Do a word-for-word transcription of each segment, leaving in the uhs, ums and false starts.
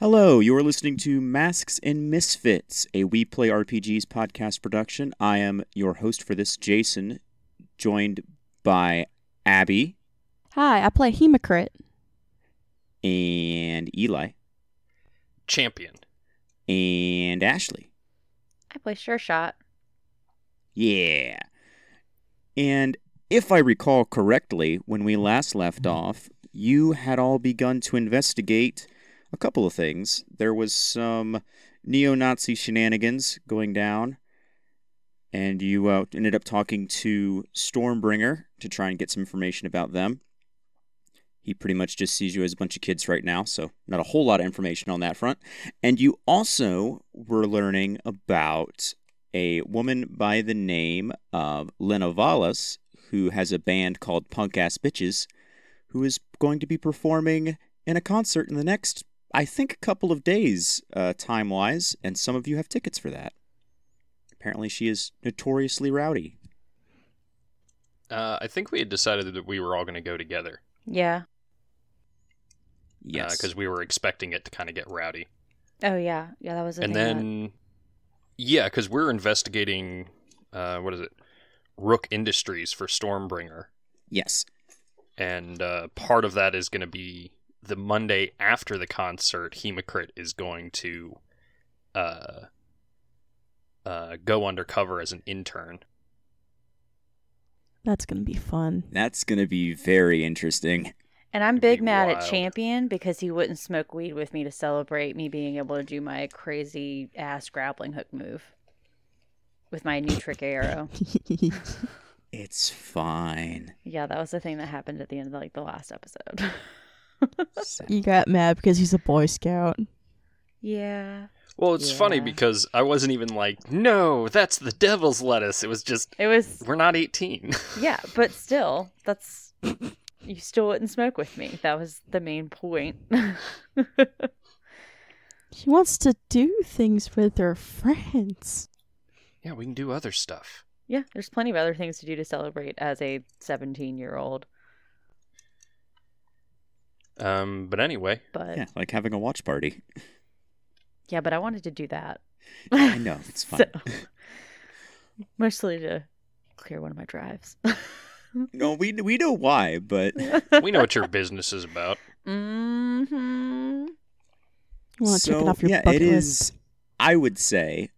Hello, you are listening to Masks and Misfits, a We Play R P Gs podcast production. I am your host for this, Jason, joined by Abby. Hi, I play Hemocrit. And Eli. Champion. And Ashley. I play Sure Shot. Yeah. And if I recall correctly, when we last left off, you had all begun to investigate a couple of things. There was some neo-Nazi shenanigans going down, and you uh, ended up talking to Stormbringer to try and get some information about them. He pretty much just sees you as a bunch of kids right now, so not a whole lot of information on that front. And you also were learning about a woman by the name of Lena Valas, who has a band called Punk Ass Bitches, who is going to be performing in a concert in the next, I think, a couple of days, uh, time-wise, and some of you have tickets for that. Apparently she is notoriously rowdy. Uh, I think we had decided that we were all going to go together. Yeah. Yes. Because uh, we were expecting it to kind of get rowdy. Oh, yeah. Yeah, that was a And then, that... yeah, because we're investigating, uh, what is it, Rook Industries for Stormbringer. Yes. And uh, part of that is going to be the Monday after the concert, Hemocrit is going to uh, uh, go undercover as an intern. That's going to be fun. That's going to be very interesting. And I'm big mad wild. at Champion because he wouldn't smoke weed with me to celebrate me being able to do my crazy ass grappling hook move with my new trick arrow. It's fine. Yeah, that was the thing that happened at the end of like the last episode. You got mad because he's a Boy Scout. Yeah. Well, it's yeah. funny because I wasn't even like, no, that's the devil's lettuce. It was just, it was, we're not eighteen. Yeah, but still, that's, you still wouldn't smoke with me. That was the main point. She wants to do things with her friends. Yeah, we can do other stuff. Yeah, there's plenty of other things to do to celebrate as a seventeen-year-old. Um, but anyway. But, yeah, like having a watch party. Yeah, but I wanted to do that. I know, it's fun. So, mostly to clear one of my drives. No, we we know why, but... We know what your business is about. Mm-hmm. You want to so, check it off your yeah, bucket it list? Is, I would say,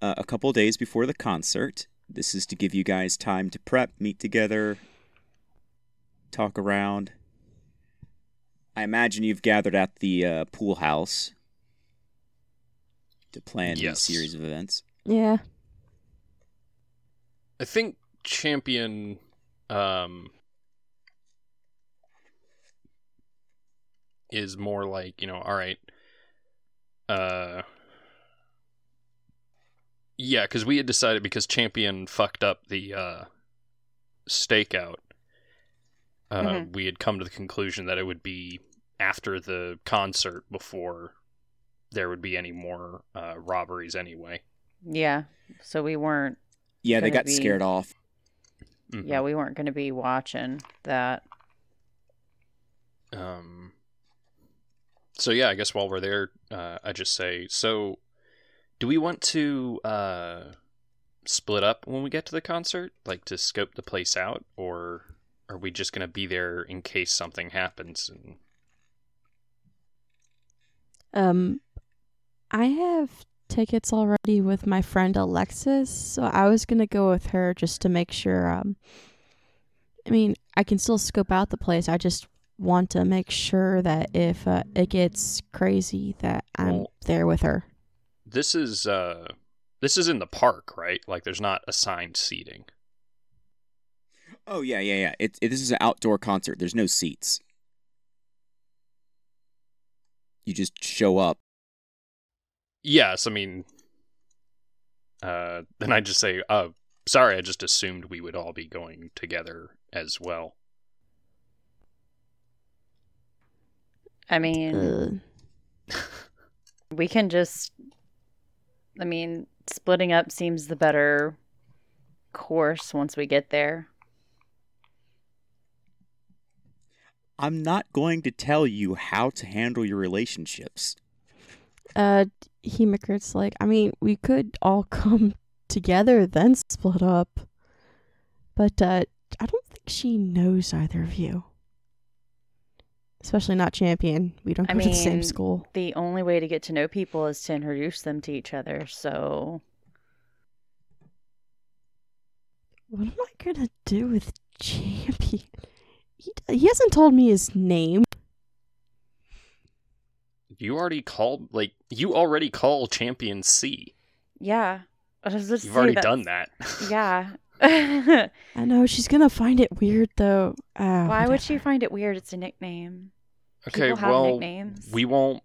uh, a couple of days before the concert. This is to give you guys time to prep, meet together, talk around. I imagine you've gathered at the uh, pool house to plan yes. a series of events. Yeah. I think Champion um, is more like, you know, all right. Uh, yeah, because we had decided, because Champion fucked up the uh, stakeout. Uh, mm-hmm. We had come to the conclusion that it would be after the concert before there would be any more uh, robberies anyway. Yeah, so we weren't... Yeah, they got be... scared off. Mm-hmm. Yeah, we weren't going to be watching that. Um. So yeah, I guess while we're there, uh, I just say, so do we want to uh, split up when we get to the concert? Like to scope the place out, or... Are we just going to be there in case something happens? And... Um, I have tickets already with my friend Alexis, so I was going to go with her just to make sure. Um, I mean, I can still scope out the place. I just want to make sure that if uh, it gets crazy that I'm well, there with her. This is uh, this is in the park, right? Like, there's not assigned seating. Oh, yeah, yeah, yeah. It, it, this is an outdoor concert. There's no seats. You just show up. Yes, I mean... Uh, then I just say, uh, sorry, I just assumed we would all be going together as well. I mean... Uh. We can just... I mean, splitting up seems the better course once we get there. I'm not going to tell you how to handle your relationships. Uh, Hemocrit's like, I mean, we could all come together, then split up. But, uh, I don't think she knows either of you. Especially not Champion. We don't go I mean, to the same school. The only way to get to know people is to introduce them to each other, so... What am I gonna do with Champion? He, he hasn't told me his name. You already called, like, you already call Champion C. Yeah. You've already that. done that. Yeah. I know, she's gonna find it weird, though. Uh, Why whatever. would she find it weird? It's a nickname. Okay, People have well, nicknames. We won't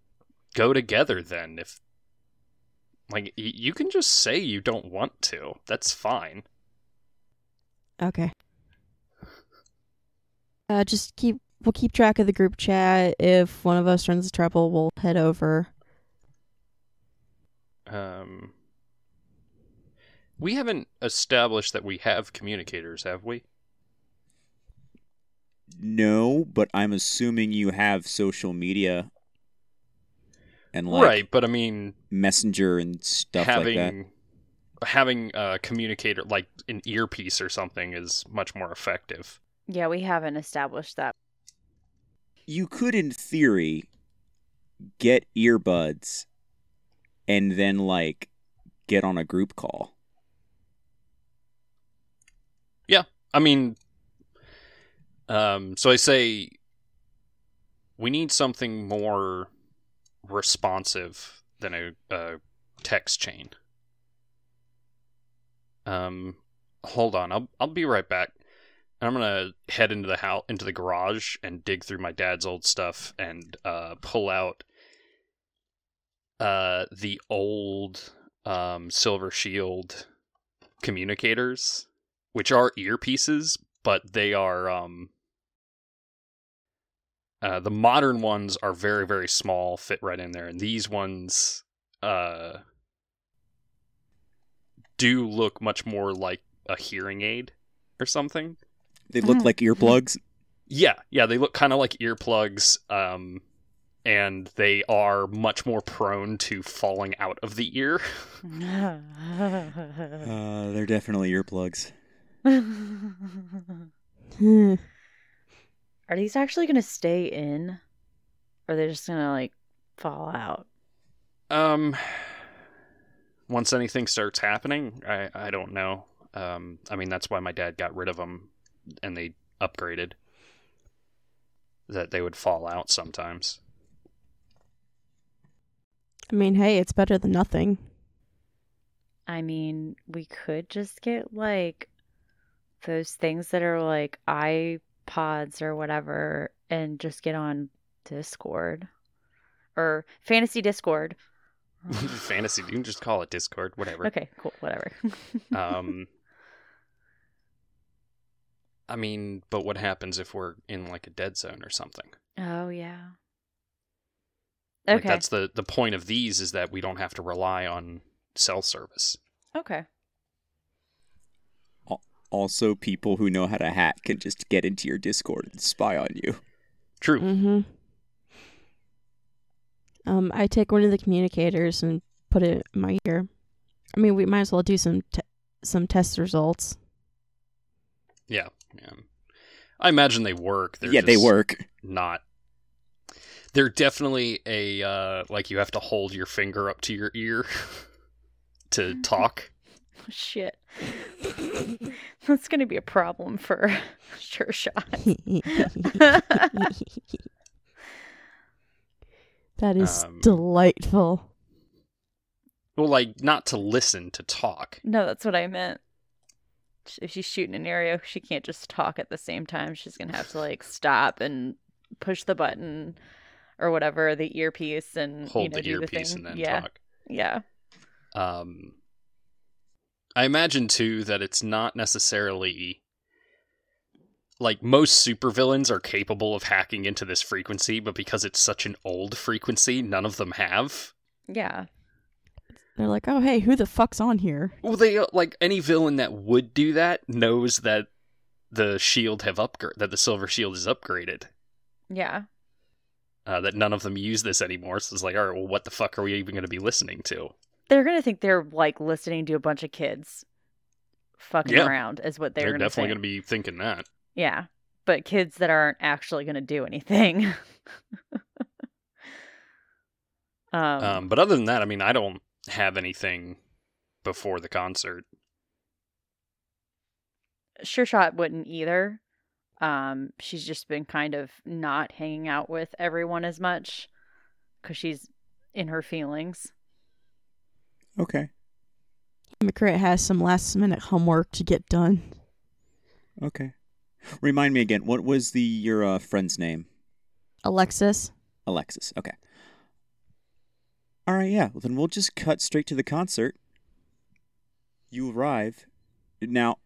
go together then. If, like, y- you can just say you don't want to. That's fine. Okay. Uh, just keep, we'll keep track of the group chat. If one of us runs into trouble, we'll head over. Um, we haven't established that we have communicators, have we? No, but I'm assuming you have social media and like right, but I mean Messenger and stuff having, like that. Having a communicator, like an earpiece or something, is much more effective. Yeah, we haven't established that. You could, in theory, get earbuds and then, like, get on a group call. Yeah, I mean, um, so I say we need something more responsive than a, a text chain. Um, hold on, I'll I'll be right back. I'm gonna head into the house, into the garage, and dig through my dad's old stuff and uh, pull out uh, the old um, Silver Shield communicators, which are earpieces, but they are um, uh, the modern ones are very, very small, fit right in there, and these ones uh, do look much more like a hearing aid or something. They look like earplugs? Yeah, yeah, they look kind of like earplugs, um, and they are much more prone to falling out of the ear. uh, they're definitely earplugs. Are these actually going to stay in? Or are they just going to, like, fall out? Um, once anything starts happening, I, I don't know. Um, I mean, that's why my dad got rid of them. And they upgraded that they would fall out sometimes. I mean, hey, it's better than nothing. I mean, we could just get, like, those things that are, like, iPods or whatever and just get on Discord. Or Fantasy Discord. Fantasy, you can just call it Discord, whatever. Okay, cool, whatever. um... I mean, but what happens if we're in, like, a dead zone or something? Oh, yeah. Okay. Like, that's the, the point of these is that we don't have to rely on cell service. Okay. Also, people who know how to hack can just get into your Discord and spy on you. True. Mm-hmm. Um, I take one of the communicators and put it in my ear. I mean, we might as well do some te- some test results. Yeah. Yeah, I imagine they work. They're yeah, just they work. Not. They're definitely a uh, like you have to hold your finger up to your ear to talk. Shit. That's going to be a problem for Sure Shot. That is um, delightful. Well, like, not to listen, to talk. No, that's what I meant. If she's shooting an area, she can't just talk at the same time. She's going to have to, like, stop and push the button or whatever, the earpiece, and hold you know, the do earpiece the and then yeah. talk. Yeah. Um, I imagine, too, that it's not necessarily, like, most supervillains are capable of hacking into this frequency, but because it's such an old frequency, none of them have. Yeah. They're like, oh, hey, who the fuck's on here? Well, they, like, any villain that would do that knows that the shield have upgrade, that the Silver Shield is upgraded. Yeah. Uh, that none of them use this anymore, so it's like, all right, well, what the fuck are we even going to be listening to? They're going to think they're, like, listening to a bunch of kids fucking yeah. around is what they're going to They're definitely going to be thinking that. Yeah, but kids that aren't actually going to do anything. um, um, but other than that, I mean, I don't have anything before the concert. Sure Shot wouldn't either. Um, she's just been kind of not hanging out with everyone as much because she's in her feelings. Okay. Hemocrit has some last minute homework to get done. Okay. Remind me again, what was the your uh, friend's name? Alexis. Alexis, okay. All right, yeah. Well, then we'll just cut straight to the concert. You arrive. Now,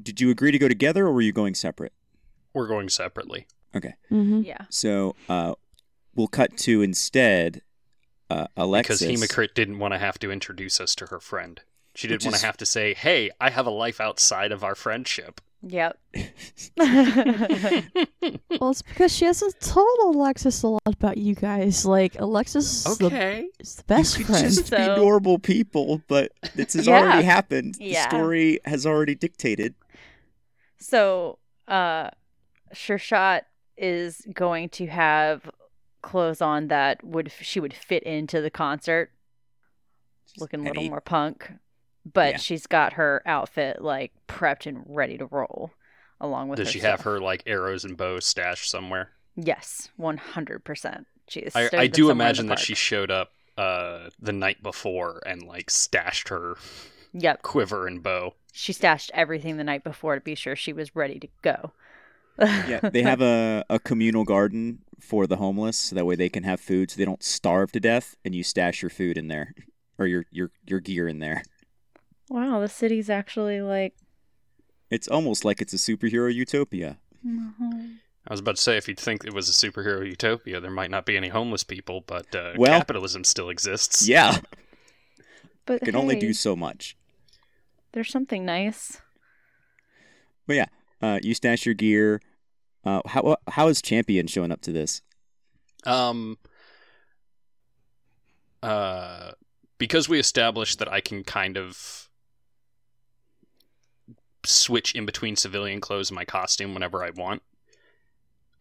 did you agree to go together or were you going separate? We're going separately. Okay. Mm-hmm. Yeah. So uh, we'll cut to instead... Uh, Alexis. Because Hemocrit didn't want to have to introduce us to her friend. She didn't want to have to say, hey, I have a life outside of our friendship. Yep. Well, it's because she hasn't told Alexis a lot about you guys. Like, Alexis is, okay. the, is the best you friend. You just so... be normal people, but this has yeah. already happened. Yeah. The story has already dictated. So, uh, Sure Shot is going to have clothes on that would she would fit into the concert, she's looking a little more punk, but yeah. she's got her outfit like prepped and ready to roll along with does her she stuff. Have her like arrows and bows stashed somewhere? Yes, one hundred percent. She is I, I do imagine that she showed up uh the night before and like stashed her yep quiver and bow. She stashed everything the night before to be sure she was ready to go. Yeah, they have a, a communal garden for the homeless, so that way they can have food so they don't starve to death, and you stash your food in there, or your your, your gear in there. Wow, the city's actually like... It's almost like it's a superhero utopia. Mm-hmm. I was about to say, if you'd think it was a superhero utopia, there might not be any homeless people, but uh, well, capitalism still exists. Yeah. But it can hey, only do so much. There's something nice. But yeah, uh, you stash your gear... Uh, how how is Champion showing up to this? Um, uh, because we established that I can kind of switch in between civilian clothes and my costume whenever I want.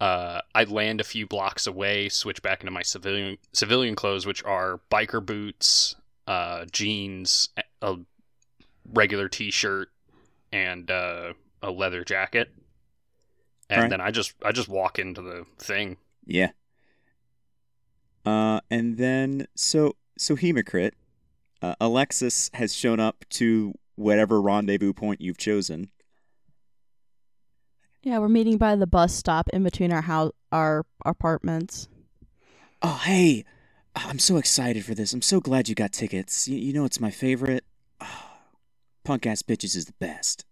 Uh, I land a few blocks away, switch back into my civilian civilian clothes, which are biker boots, uh, jeans, a regular t-shirt, and uh, a leather jacket. And right. then I just I just walk into the thing. Yeah. Uh, and then so so Hemocrit, uh, Alexis has shown up to whatever rendezvous point you've chosen. Yeah, we're meeting by the bus stop in between our house, our, our apartments. Oh hey, I'm so excited for this! I'm so glad you got tickets. You, you know it's my favorite. Oh, Punk Ass Bitches is the best.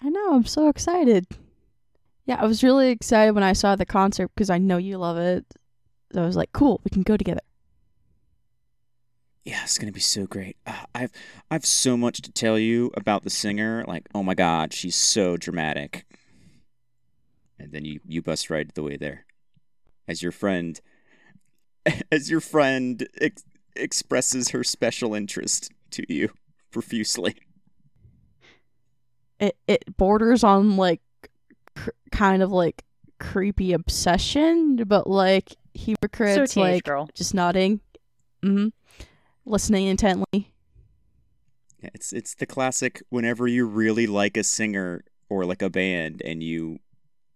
I know. I'm so excited. Yeah, I was really excited when I saw the concert because I know you love it. So I was like, cool, we can go together. Yeah, it's going to be so great. Uh, I've I've so much to tell you about the singer. Like, oh my God, she's so dramatic. And then you, you bust right the way there. As your friend, as your friend ex- expresses her special interest to you profusely. It it borders on, like, cr- kind of, like, creepy obsession, but, like, Hemocrit's, so like, girl. Just nodding, mm-hmm. listening intently. It's it's the classic whenever you really like a singer or like a band and you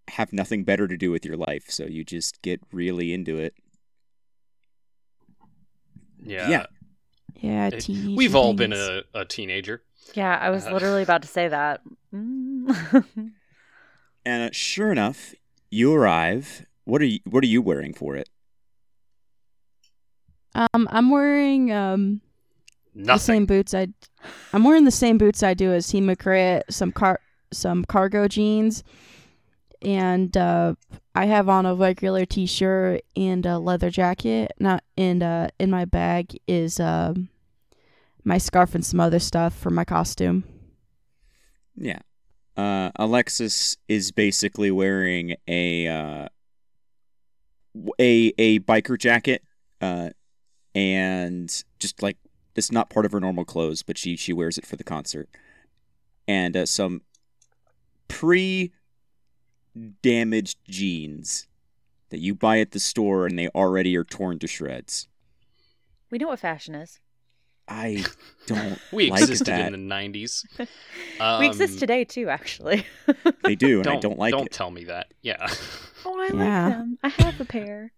have nothing better to do with your life, so you just get really into it. Yeah. Yeah. Yeah, it, we've all been a, a teenager. Yeah, I was uh, literally about to say that. Mm. And uh, sure enough, you arrive. What are you what are you wearing for it? Um I'm wearing um Nothing. The same boots I I'm wearing the same boots I do as Hemocrit, some car some cargo jeans, and uh, I have on a regular t-shirt and a leather jacket. Not and uh, in my bag is uh, my scarf and some other stuff for my costume. Yeah. Uh, Alexis is basically wearing a uh, a a biker jacket uh, and just like it's not part of her normal clothes, but she she wears it for the concert. And uh, some pre damaged jeans that you buy at the store and they already are torn to shreds. We know what fashion is. I don't we like existed that. In the nineties. Um, we exist today too, actually. They do, and don't, I don't like don't it. Don't tell me that. Yeah. Oh, I yeah. like them. I have a pair.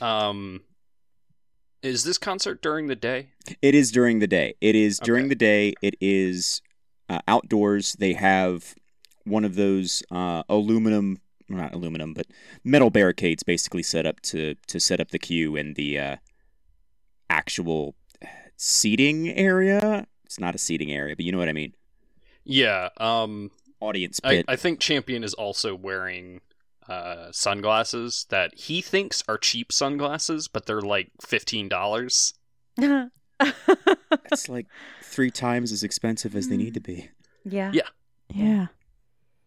um, Is this concert during the day? It is during the day. It is okay. during the day. It is uh, outdoors. They have one of those uh, aluminum, not aluminum, but metal barricades basically set up to, to set up the queue in the uh, actual seating area. It's not a seating area, but you know what I mean. Yeah. Um, Audience pit. I, I think Champion is also wearing uh, sunglasses that he thinks are cheap sunglasses, but they're like fifteen dollars. That's like three times as expensive as they need to be. Yeah. Yeah. Yeah.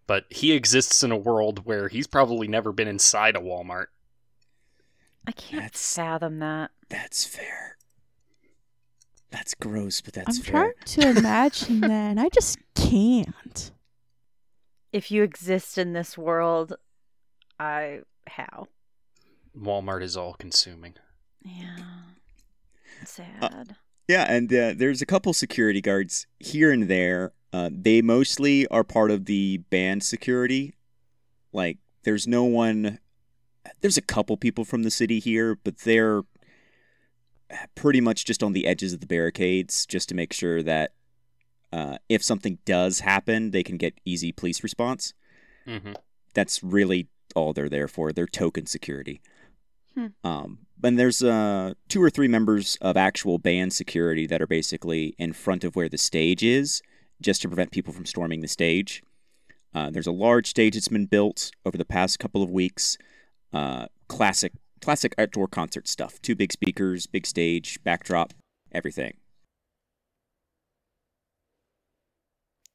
But he exists in a world where he's probably never been inside a Walmart. I can't that's, fathom that. That's fair. That's gross, but that's I'm fair. I'm trying to imagine that, and I just can't. If you exist in this world, I... how? Walmart is all-consuming. Yeah. Sad. Uh, yeah, and uh, there's a couple security guards here and there. Uh, they mostly are part of the band security. Like, there's no one... There's a couple people from the city here, but they're pretty much just on the edges of the barricades just to make sure that uh, if something does happen, they can get easy police response. Mm-hmm. That's really all they're there for. They're token security. Hmm. Um, and there's uh, two or three members of actual band security that are basically in front of where the stage is, just to prevent people from storming the stage. Uh, there's a large stage that's been built over the past couple of weeks. Uh, classic classic outdoor concert stuff. Two big speakers, big stage, backdrop, everything.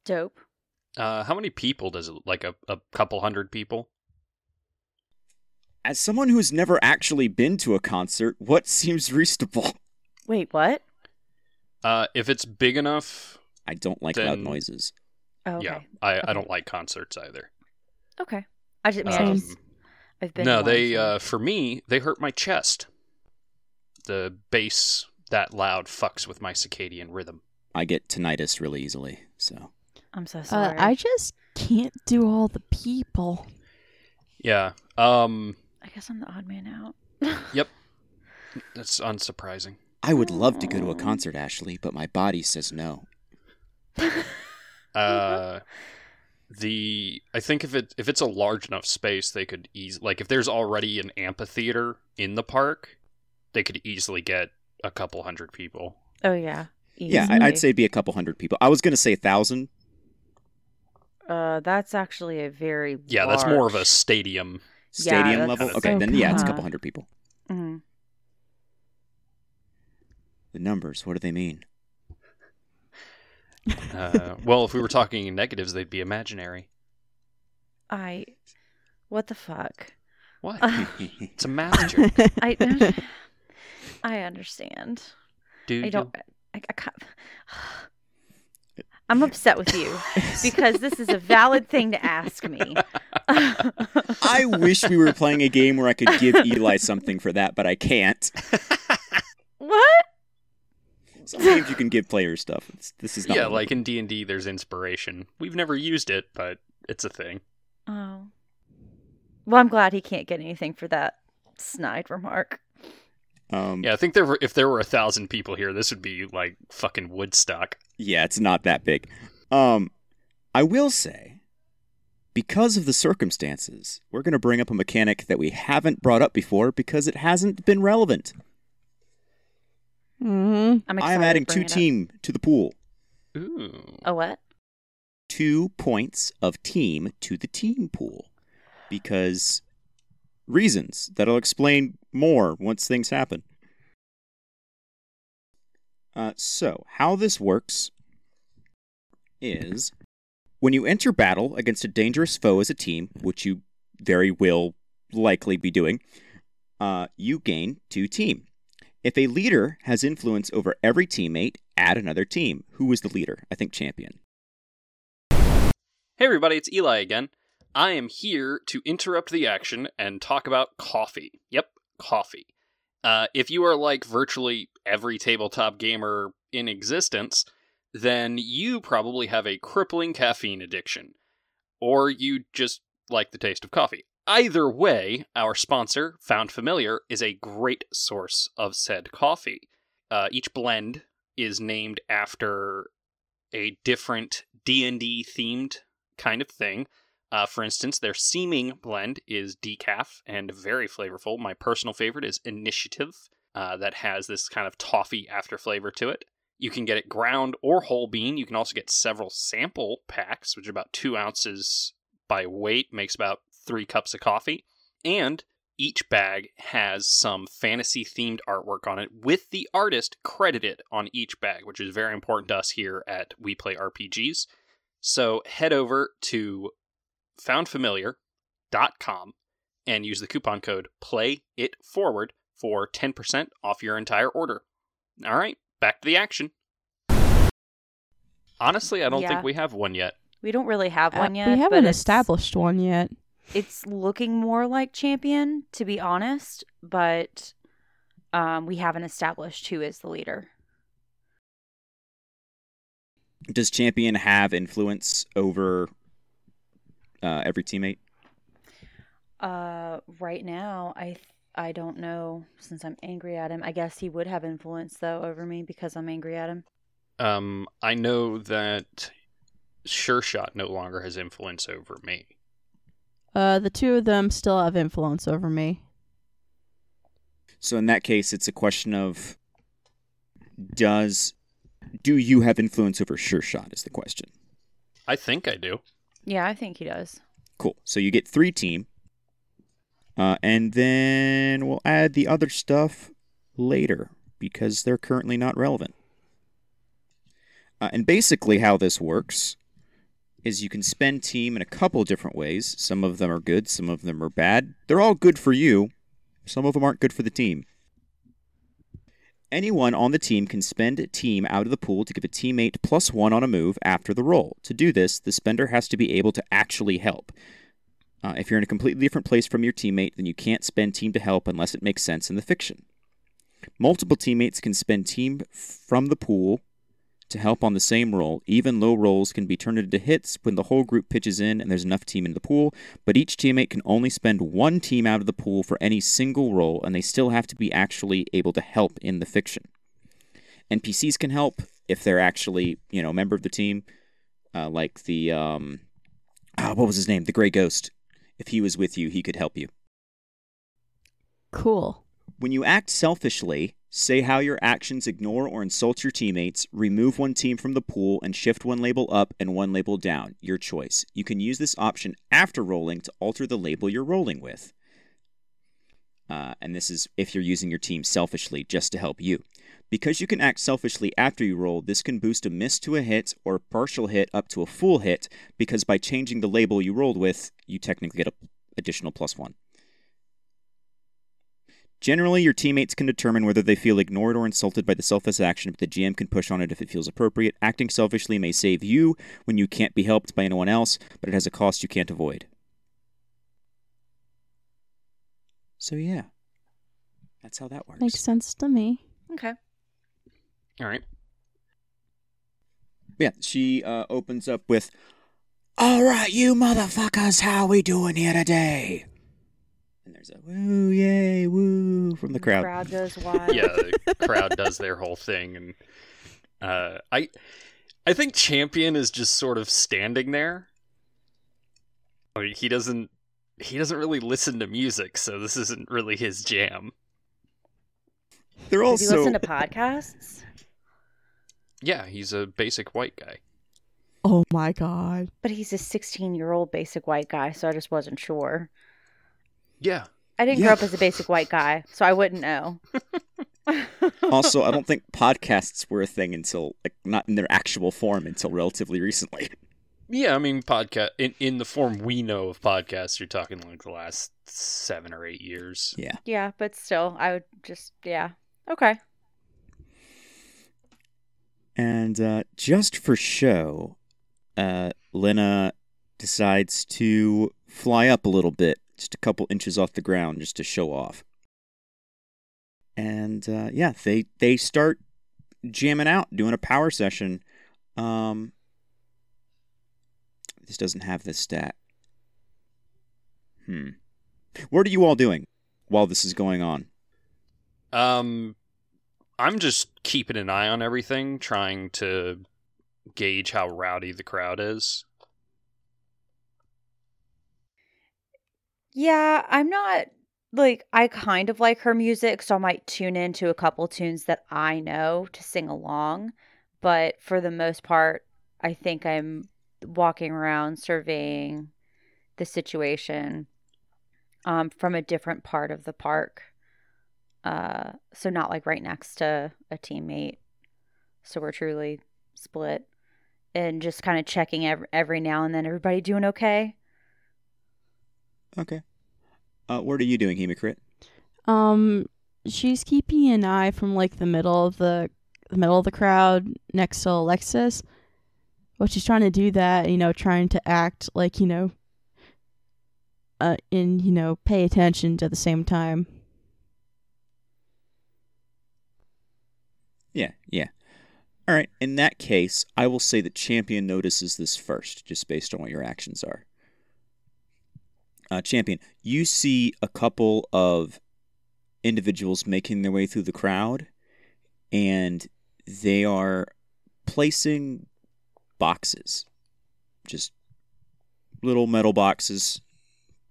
Dope. Uh, how many people does it, like a, a couple hundred people? As someone who's never actually been to a concert, what seems reasonable? Wait, what? Uh, if it's big enough... I don't like then, loud noises. Oh, okay. Yeah, I, okay. I don't like concerts either. Okay. I just, um, I just I've been. No, they uh, for me they hurt my chest. The bass that loud fucks with my circadian rhythm. I get tinnitus really easily, so. I'm so sorry. Uh, I just can't do all the people. Yeah. Um. I guess I'm the odd man out. Yep. That's unsurprising. I would love to go to a concert, Ashley, but my body says no. uh the I think if it if it's a large enough space, they could easily, like if there's already an amphitheater in the park, they could easily get a couple hundred people. Oh yeah, easily. Yeah, I'd say it'd be a couple hundred people. I was gonna say a thousand. Uh, that's actually a very yeah. Large... That's more of a stadium stadium yeah, level. Okay, so then yeah, it's a couple hundred people. Mm-hmm. The numbers. What do they mean? uh, well, if we were talking in negatives, they'd be imaginary. I, what the fuck? What? Uh, it's a math joke. I, I understand. Dude, I don't. I, I can't. I'm upset with you because this is a valid thing to ask me. I wish we were playing a game where I could give Eli something for that, but I can't. What? Sometimes you can give players stuff. It's, this is not yeah, like in D and D, there's inspiration. We've never used it, but it's a thing. Oh. Well, I'm glad he can't get anything for that snide remark. Um, yeah, I think there were, if there were a thousand people here, this would be like fucking Woodstock. Yeah, it's not that big. Um, I will say, because of the circumstances, we're going to bring up a mechanic that we haven't brought up before because it hasn't been relevant. Mm-hmm. I'm, I'm adding two team up. to the pool. Ooh. A what? Two points of team to the team pool. Because reasons that I'll explain more once things happen. Uh, so, how this works is when you enter battle against a dangerous foe as a team, which you very will likely be doing, uh, you gain two team. If a leader has influence over every teammate, add another team. Who is the leader? I think champion. Hey everybody, it's Eli again. I am here to interrupt the action and talk about coffee. Yep, coffee. Uh, if you are like virtually every tabletop gamer in existence, then you probably have a crippling caffeine addiction. Or you just like the taste of coffee. Either way, our sponsor, Found Familiar, is a great source of said coffee. Uh, each blend is named after a different D and D themed kind of thing. Uh, for instance, their Seeming blend is decaf and very flavorful. My personal favorite is Initiative, uh, that has this kind of toffee after flavor to it. You can get it ground or whole bean. You can also get several sample packs, which are about two ounces by weight, makes about three cups of coffee. And each bag has some fantasy-themed artwork on it with the artist credited on each bag, which is very important to us here at We Play R P Gs. So head over to found familiar dot com and use the coupon code PLAYITFORWARD for ten percent off your entire order. All right. Back to the action. Honestly, I don't yeah. think we have one yet. We don't really have uh, one yet. We haven't established one yet. It's looking more like champion, to be honest, but um, we haven't established who is the leader. Does champion have influence over uh, every teammate? Uh, right now, I think. I don't know, since I'm angry at him. I guess he would have influence, though, over me because I'm angry at him. Um, I know that Sure Shot no longer has influence over me. Uh, the two of them still have influence over me. So in that case, it's a question of, does, do you have influence over Sure Shot is the question. I think I do. Yeah, I think he does. Cool. So you get three team. Uh, and then we'll add the other stuff later, because they're currently not relevant. Uh, and basically how this works is you can spend team in a couple different ways. Some of them are good, some of them are bad. They're all good for you. Some of them aren't good for the team. Anyone on the team can spend a team out of the pool to give a teammate plus one on a move after the roll. To do this, the spender has to be able to actually help. Uh, if you're in a completely different place from your teammate, then you can't spend team to help unless it makes sense in the fiction. Multiple teammates can spend team from the pool to help on the same roll. Even low rolls can be turned into hits when the whole group pitches in and there's enough team in the pool, but each teammate can only spend one team out of the pool for any single roll, and they still have to be actually able to help in the fiction. N P Cs can help if they're actually, you know, a member of the team, uh, like the, um, oh, what was his name? The Grey Ghost. If he was with you, he could help you. Cool. When you act selfishly, say how your actions ignore or insult your teammates, remove one team from the pool, and shift one label up and one label down. Your choice. You can use this option after rolling to alter the label you're rolling with. Uh, and this is if you're using your team selfishly just to help you. Because you can act selfishly after you roll, this can boost a miss to a hit or partial hit up to a full hit, because by changing the label you rolled with, you technically get an additional plus one. Generally, your teammates can determine whether they feel ignored or insulted by the selfless action, but the G M can push on it if it feels appropriate. Acting selfishly may save you when you can't be helped by anyone else, but it has a cost you can't avoid. So yeah, that's how that works. Makes sense to me. Okay. All right. But yeah, she uh, opens up with, "All right, you motherfuckers, how we doing here today?" And there's a woo, yay, woo from the crowd. The crowd goes wild. Yeah, the crowd does their whole thing. And uh, I, I think Champion is just sort of standing there. I mean, he doesn't, he doesn't really listen to music, so this isn't really his jam. They're also... Does he listen to podcasts? Yeah, he's a basic white guy. Oh my god. But he's a sixteen-year-old basic white guy, so I just wasn't sure. Yeah. I didn't yeah. grow up as a basic white guy, so I wouldn't know. Also, I don't think podcasts were a thing until, like, not in their actual form until relatively recently. Yeah, I mean, podcast in, in the form we know of podcasts, you're talking like the last seven or eight years. Yeah. Yeah, but still, I would just, yeah. Okay. And uh, just for show, uh, Lena decides to fly up a little bit, just a couple inches off the ground, just to show off. And uh, yeah, they they start jamming out, doing a power session. Um, this doesn't have this stat. Hmm. What are you all doing while this is going on? Um, I'm just keeping an eye on everything, trying to gauge how rowdy the crowd is. Yeah, I'm not, like, I kind of like her music, so I might tune into a couple tunes that I know to sing along. But for the most part, I think I'm walking around surveying the situation um, from a different part of the park. Uh, so not like right next to a teammate. So we're truly split and just kind of checking every, every now and then. Everybody doing okay? Okay. Uh, what are you doing, Hemocrit? Um, she's keeping an eye from like the middle of the, the middle of the crowd next to Alexis. Well, she's trying to do that, you know, trying to act like, you know, uh, and you know, pay attention at the same time. Yeah, yeah. All right. In that case, I will say that Champion notices this first, just based on what your actions are. Uh, Champion, you see a couple of individuals making their way through the crowd, and they are placing boxes, just little metal boxes,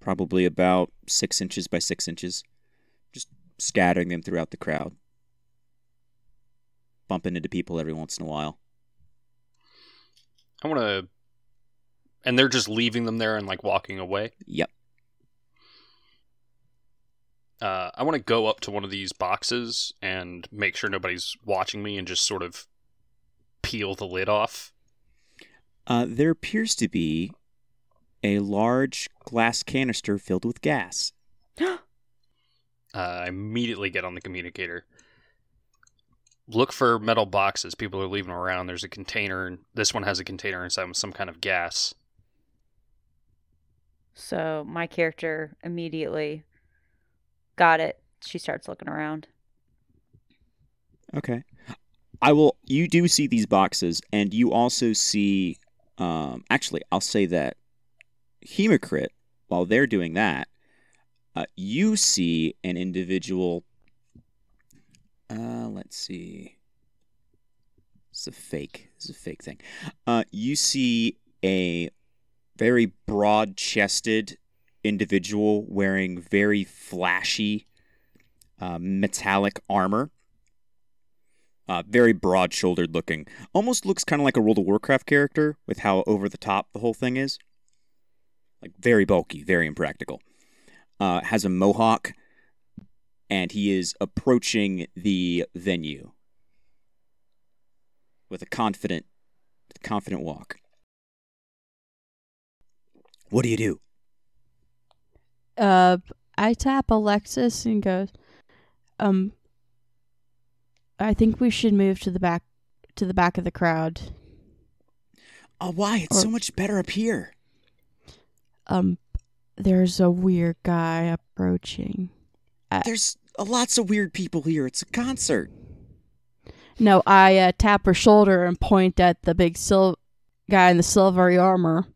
probably about six inches by six inches, just scattering them throughout the crowd, bumping into people every once in a while. I want to... And they're just leaving them there and, like, walking away? Yep. Uh, I want to go up to one of these boxes and make sure nobody's watching me and just sort of peel the lid off. Uh, there appears to be a large glass canister filled with gas. uh, I immediately get on the communicator. Look for metal boxes. People are leaving around. There's a container. This one has a container inside with some kind of gas. So my character immediately... Got it. She starts looking around. Okay. I will... You do see these boxes, and you also see... Um, actually, I'll say that Hemocrit, while they're doing that, uh, you see an individual... Uh, let's see. It's a fake. It's a fake thing. Uh, you see a very broad-chested... individual wearing very flashy uh, metallic armor, uh, very broad-shouldered looking. Almost looks kind of like a World of Warcraft character with how over the top the whole thing is. Like very bulky, very impractical. Uh, has a mohawk, and he is approaching the venue with a confident, confident walk. What do you do? Uh, I tap Alexis and goes, um, I think we should move to the back, to the back of the crowd. Oh, why? It's or, so much better up here. Um, there's a weird guy approaching. I, there's lots of weird people here. It's a concert. No, I uh, tap her shoulder and point at the big sil- guy in the silvery armor.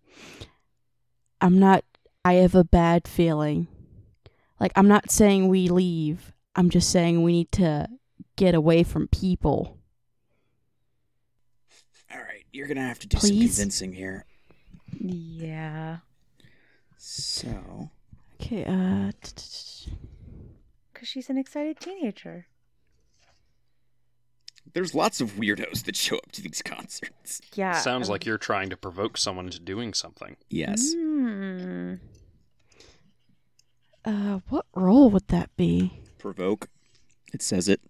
I'm not... I have a bad feeling. Like, I'm not saying we leave. I'm just saying we need to get away from people. All right, you're going to have to do Please? some convincing here. Yeah. So... Okay, uh... Because she's an excited teenager. There's lots of weirdos that show up to these concerts. Yeah. Sounds um, like you're trying to provoke someone into doing something. Yes. Mm. Uh, what role would that be? Provoke. It says it.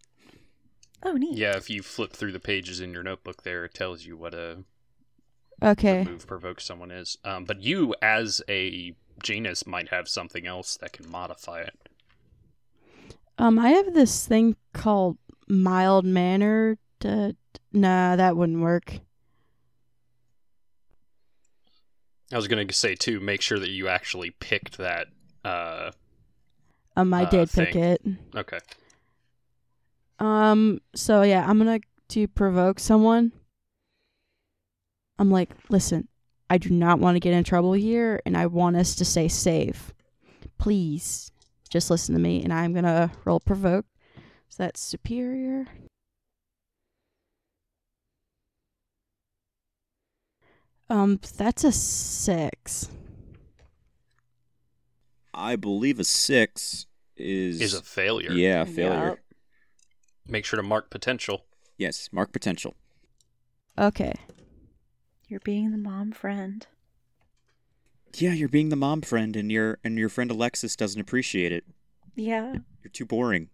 Oh, neat. Yeah, if you flip through the pages in your notebook there, it tells you what a, okay. what a move provoke someone is. Um, but you, as a genus, might have something else that can modify it. Um, I have this thing called mild mannered. Uh, nah, that wouldn't work. I was going to say, too, make sure that you actually picked that. Uh, um, I uh, did thing. pick it. Okay. Um, so yeah, I'm going to to provoke someone. I'm like, listen, I do not want to get in trouble here, and I want us to stay safe. Please, just listen to me, and I'm going to roll provoke. So that's superior. Um, that's a six. I believe a six is... Is a failure. Yeah, a failure. Yep. Make sure to mark potential. Yes, mark potential. Okay. You're being the mom friend. Yeah, you're being the mom friend, and your and your friend Alexis doesn't appreciate it. Yeah. You're too boring.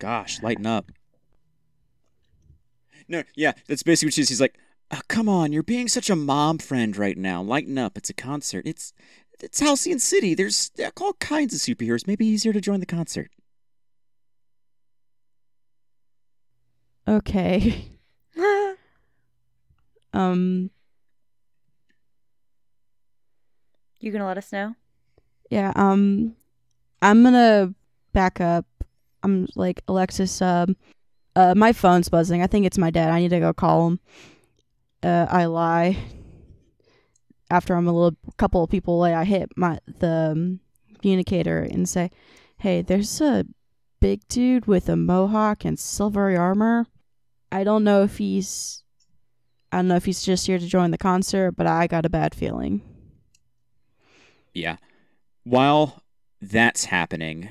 Gosh, lighten up. No, yeah, that's basically what she's. He's like, oh, come on, you're being such a mom friend right now. Lighten up. It's a concert. It's it's Halcyon City. There's all kinds of superheroes. Maybe easier to join the concert. Okay. um. You gonna let us know? Yeah. Um, I'm gonna back up. I'm like, Alexis, uh, uh, my phone's buzzing. I think it's my dad. I need to go call him. Uh, I lie. After I'm a little couple of people late, I hit my the um, communicator and say, hey, there's a big dude with a mohawk and silvery armor. I don't know if he's, I don't know if he's just here to join the concert, but I got a bad feeling. Yeah. While that's happening...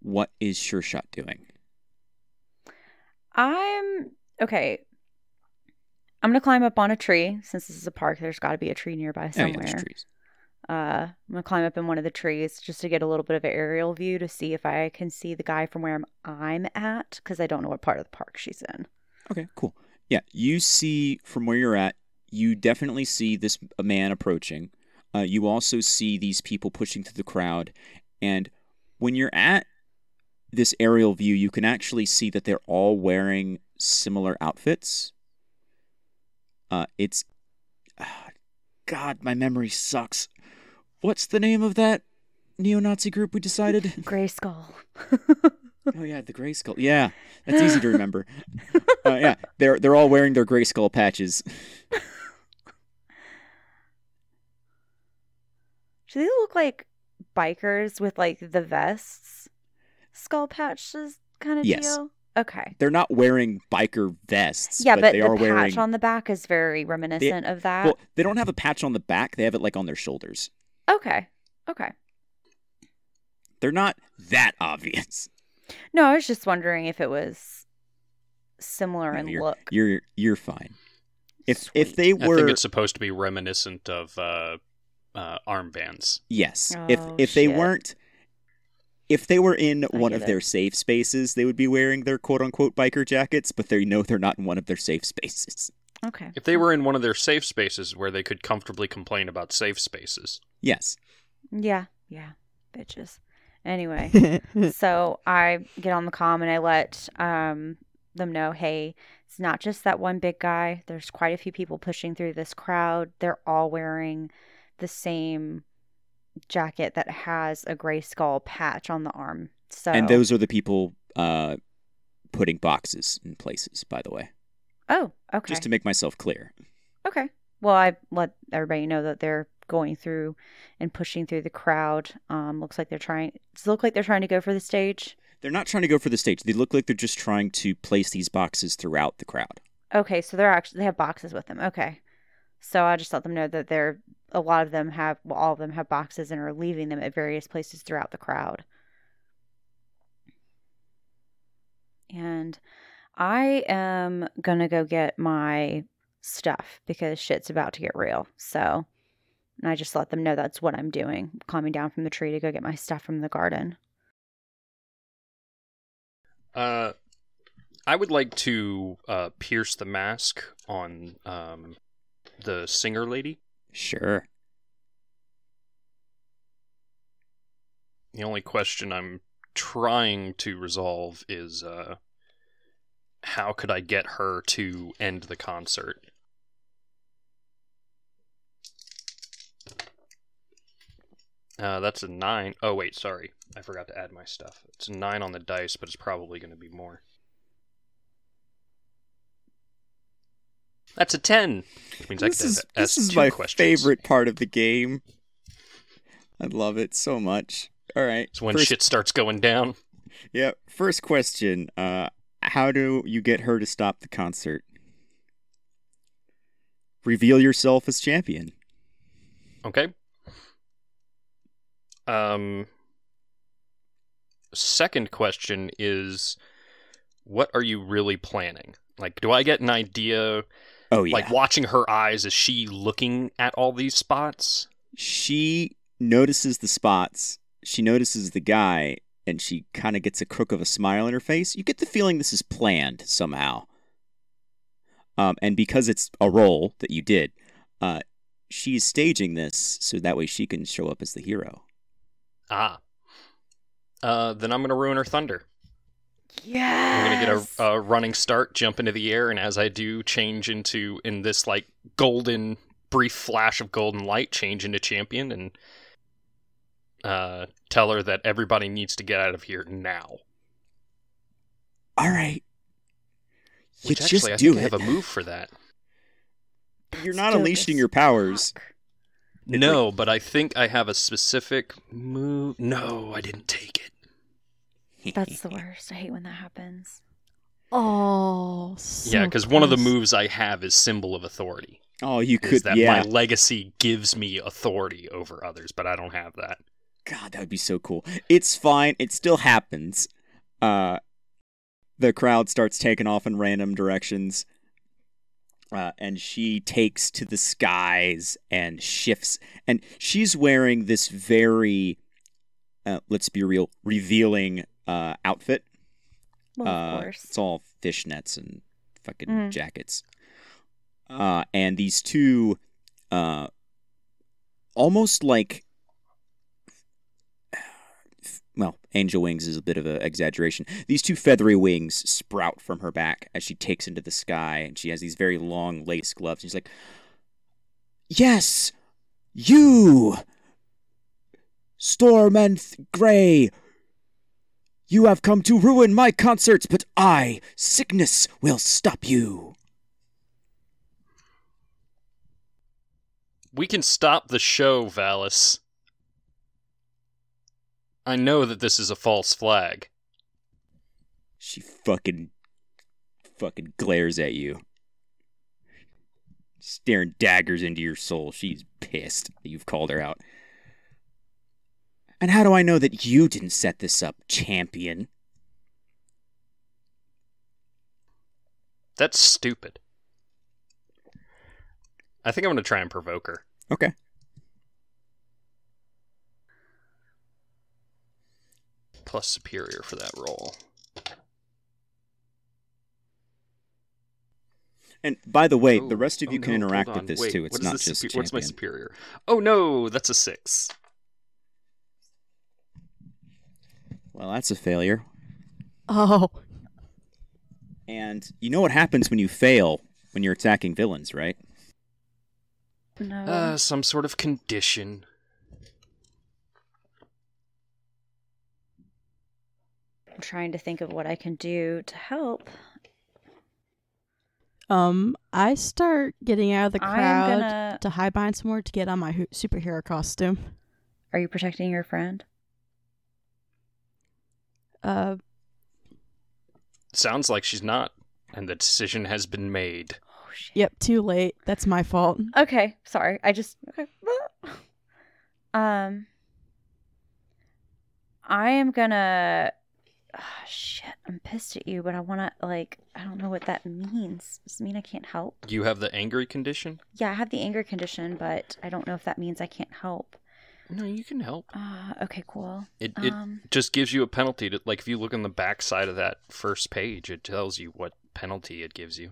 What is Sure Shot doing? I'm... Okay. I'm going to climb up on a tree. Since this is a park, there's got to be a tree nearby somewhere. Oh, yeah, there's trees. Uh, I'm going to climb up in one of the trees just to get a little bit of an aerial view to see if I can see the guy from where I'm, I'm at, because I don't know what part of the park she's in. Okay, cool. Yeah, you see from where you're at, you definitely see this a man approaching. Uh, you also see these people pushing through the crowd. And when you're at this aerial view, you can actually see that they're all wearing similar outfits. Uh, it's... Uh, God, my memory sucks. What's the name of that neo-Nazi group we decided? Grayskull. Oh, yeah, the Grayskull. Yeah, that's easy to remember. Uh, yeah, they're, they're all wearing their Grayskull patches. Do they look like bikers with, like, the vests? Skull patches kind of yes. deal? Okay. They're not wearing biker vests. Yeah, but, but they the are patch wearing... on the back is very reminiscent they... of that. Well, they don't have a patch on the back. They have it like on their shoulders. Okay. Okay. They're not that obvious. No, I was just wondering if it was similar no, in you're, look. You're you're fine. If Sweet. if they were, I think it's supposed to be reminiscent of uh, uh, armbands. Yes. Oh, if if shit. they weren't. If they were in I one of it. their safe spaces, they would be wearing their quote-unquote biker jackets, but they know they're not in one of their safe spaces. Okay. If they were in one of their safe spaces where they could comfortably complain about safe spaces. Yes. Yeah. Yeah. Bitches. Anyway, so I get on the comm and I let um, them know, hey, it's not just that one big guy. There's quite a few people pushing through this crowd. They're all wearing the same... jacket that has a Grayskull patch on the arm. So, and those are the people uh, putting boxes in places, by the way. Oh, okay. Just to make myself clear. Okay. Well, I let everybody know that they're going through and pushing through the crowd. Um, looks like they're trying. Does it look like they're trying to go for the stage? They're not trying to go for the stage. They look like they're just trying to place these boxes throughout the crowd. Okay, so they're actually they have boxes with them. Okay, so I just let them know that they're a lot of them have well, all of them have boxes and are leaving them at various places throughout the crowd. And I am gonna go get my stuff because shit's about to get real. So, and I just let them know that's what I'm doing, climbing down from the tree to go get my stuff from the garden. Uh, I would like to uh, pierce the mask on um, the singer lady. Sure. The only question I'm trying to resolve is uh, how could I get her to end the concert? Uh, that's a nine. Oh, wait, sorry. I forgot to add my stuff. It's a nine on the dice, but it's probably going to be more. That's a ten. Which means this I is, ask this is my questions. Favorite part of the game. I love it so much. All right. It's when first, shit starts going down. Yeah. First question. Uh, how do you get her to stop the concert? Reveal yourself as champion. Okay. Um, second question is, what are you really planning? Like, do I get an idea? Oh, yeah. Like, watching her eyes, is she looking at all these spots? She notices the spots. She notices the guy, and she kind of gets a crook of a smile on her face. You get the feeling this is planned somehow. Um, and because it's a role that you did, uh, she's staging this so that way she can show up as the hero. Ah, uh, then I'm going to ruin her thunder. Yeah, I'm going to get a, a running start, jump into the air, and as I do, change into, in this like golden, brief flash of golden light, change into champion, and uh, tell her that everybody needs to get out of here now. All right. You Which actually, just I do think it. I have a move for that. That's You're not unleashing your powers. Fuck. No, but I think I have a specific move. No, I didn't take it. That's the worst. I hate when that happens. Oh, so yeah, because one of the moves I have is Symbol of Authority. Oh, you could, that yeah. My legacy gives me authority over others, but I don't have that. God, that would be so cool. It's fine. It still happens. Uh, the crowd starts taking off in random directions. Uh, and she takes to the skies and shifts. And she's wearing this very, uh, let's be real, revealing uh, outfit. Well, uh, of course. It's all fishnets and fucking mm. jackets. Uh, and these two uh, almost like, well, angel wings is a bit of an exaggeration. These two feathery wings sprout from her back as she takes into the sky, and she has these very long lace gloves. She's like, yes, you, Storm and th- Gray, you have come to ruin my concerts, but I, Sickness, will stop you. We can stop the show, Valas. I know that this is a false flag. She fucking, fucking glares at you. Staring daggers into your soul. She's pissed that you've called her out. And how do I know that you didn't set this up, champion? That's stupid. I think I'm going to try and provoke her. Okay. Plus superior for that roll. And by the way, oh, the rest of you oh can no, interact with this Wait, too. It's not just supe- what's my superior? Oh no, that's a six. Well, that's a failure. Oh. And you know what happens when you fail when you're attacking villains, right? No. Uh, some sort of condition. I'm trying to think of what I can do to help. Um, I start getting out of the crowd gonna... to hide behind somewhere to get on my ho- superhero costume. Are you protecting your friend? Uh, Sounds like she's not, and the decision has been made. Oh, shit. Yep, too late. That's my fault. Okay, sorry. I just... Okay. um, I am gonna... Oh, shit, I'm pissed at you, but I want to, like, I don't know what that means. Does it mean I can't help? You have the angry condition? Yeah, I have the anger condition, but I don't know if that means I can't help. No, you can help. Uh, okay, cool. It um, it just gives you a penalty. To, like, if you look on the back side of that first page, it tells you what penalty it gives you.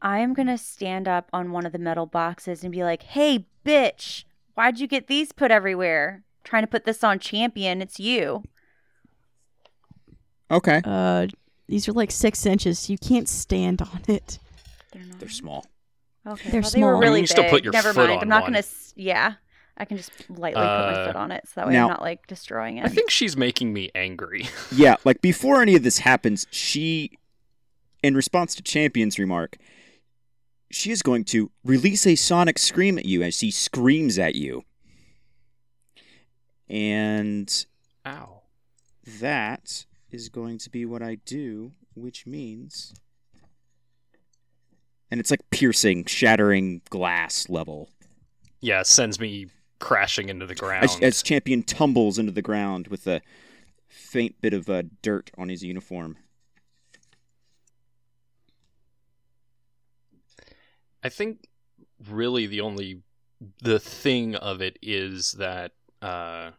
I'm going to stand up on one of the metal boxes and be like, hey, bitch, why'd you get these put everywhere? Trying to put this on Champion, it's you. Okay. Uh, these are like six inches. You can't stand on it. They're not. They're small. Okay. They're well, small. They were really I mean, you still big. Put your Never foot mind. On I'm not one. Gonna. Yeah, I can just lightly uh, put my foot on it, so that way now, I'm not like destroying it. I think she's making me angry. Yeah, like before any of this happens, she, in response to Champion's remark, she is going to release a sonic scream at you as she screams at you. And ow, that is going to be what I do, which means, and it's like piercing, shattering glass level. Yeah, it sends me crashing into the ground. As, as Champion tumbles into the ground with a faint bit of uh, dirt on his uniform. I think really the only, the thing of it is that Uh,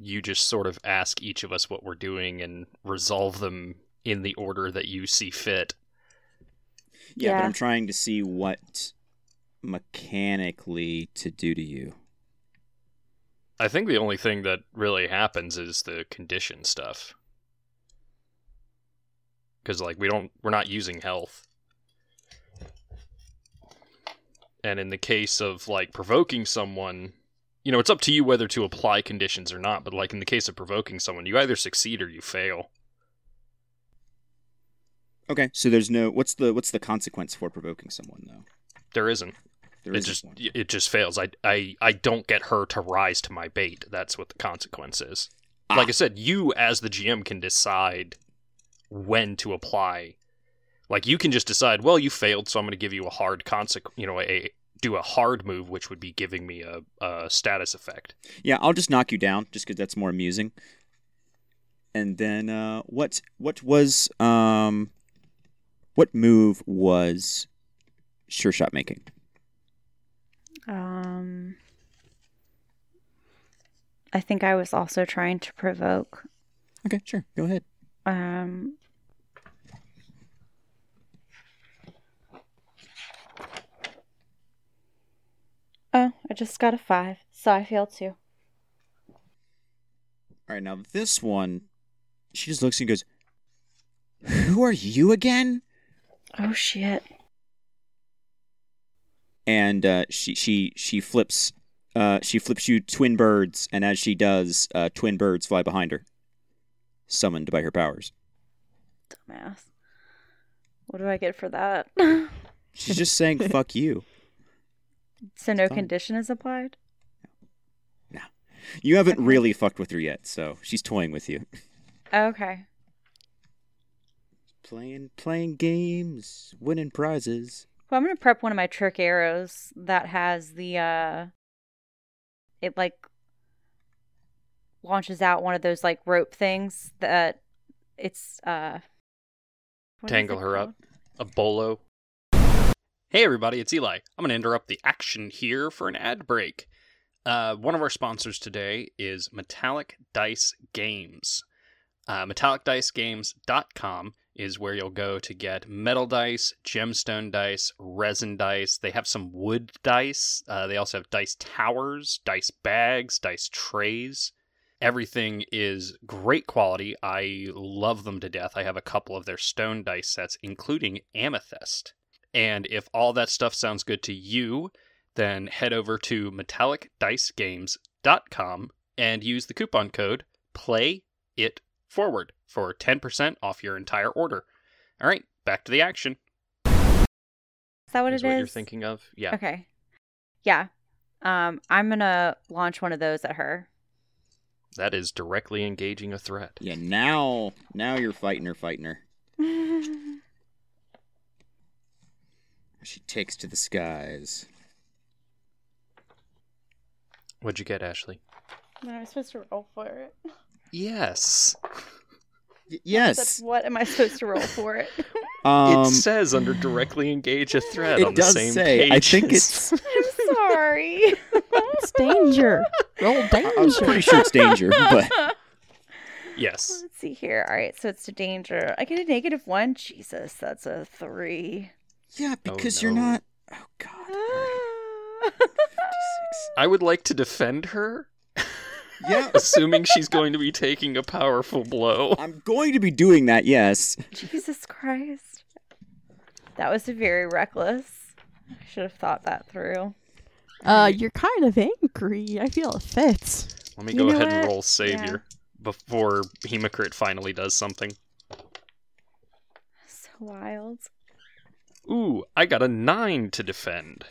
you just sort of ask each of us what we're doing and resolve them in the order that you see fit. Yeah, yeah. But I'm trying to see what mechanically to do to you. I think the only thing that really happens is the condition stuff. Because, like, we don't, we're not using health. And in the case of, like, provoking someone... You know, it's up to you whether to apply conditions or not, but like in the case of provoking someone, you either succeed or you fail. Okay, so there's no... What's the what's the consequence for provoking someone, though? There isn't. There it isn't just one. It just fails. I, I, I don't get her to rise to my bait. That's what the consequence is. Ah. Like I said, you as the G M can decide when to apply. Like, you can just decide, well, you failed, so I'm going to give you a hard consequence, you know, a... do a hard move, which would be giving me a, a status effect. Yeah, I'll just knock you down, just because that's more amusing. And then, uh, what what was um, what move was Sure Shot making? Um, I think I was also trying to provoke. Okay, sure, go ahead. Um. Oh, I just got a five, so I failed too. All right, now this one, she just looks and goes, who are you again? Oh, shit. And uh, she she she flips uh, she flips you twin birds, and as she does, uh, twin birds fly behind her, summoned by her powers. Dumbass. What do I get for that? She's just saying, fuck you. So no condition is applied? No. You haven't okay. really fucked with her yet, so she's toying with you. Okay. Playing playing games, winning prizes. Well, I'm going to prep one of my trick arrows that has the, uh... It, like, launches out one of those, like, rope things that it's, uh... Tangle her called? Up. A bolo. Hey everybody, it's Eli. I'm going to interrupt the action here for an ad break. Uh, one of our sponsors today is Metallic Dice Games. Uh, metallic dice games dot com is where you'll go to get metal dice, gemstone dice, resin dice. They have some wood dice. Uh, they also have dice towers, dice bags, dice trays. Everything is great quality. I love them to death. I have a couple of their stone dice sets, including Amethyst. And if all that stuff sounds good to you, then head over to metallic dice games dot com and use the coupon code PLAYITFORWARD for ten percent off your entire order. All right, back to the action. Is that what is it what is? What you're thinking of? Yeah. Okay. Yeah. Um, I'm going to launch one of those at her. That is directly engaging a threat. Yeah, now now you're fighting her, fighting her. She takes to the skies. What'd you get, Ashley? No, I was supposed to roll for it. Yes. Y- yes. That's, what am I supposed to roll for it? Um, it says under directly engage a threat on the same say, page. I think it's... I'm sorry. It's danger. Roll danger. I'm pretty sure it's danger, but... Yes. Let's see here. All right, so it's to danger. I get a negative one. Jesus, that's a three. Yeah, because oh, no. you're not... Oh, God. Right. fifty-six I would like to defend her. Yeah. Assuming she's going to be taking a powerful blow. I'm going to be doing that, yes. Jesus Christ. That was very reckless. I should have thought that through. Uh, you're kind of angry. I feel it fits. Let me you go ahead what? and roll Savior yeah. before Hemocrit finally does something. So wild. Ooh, I got a nine to defend.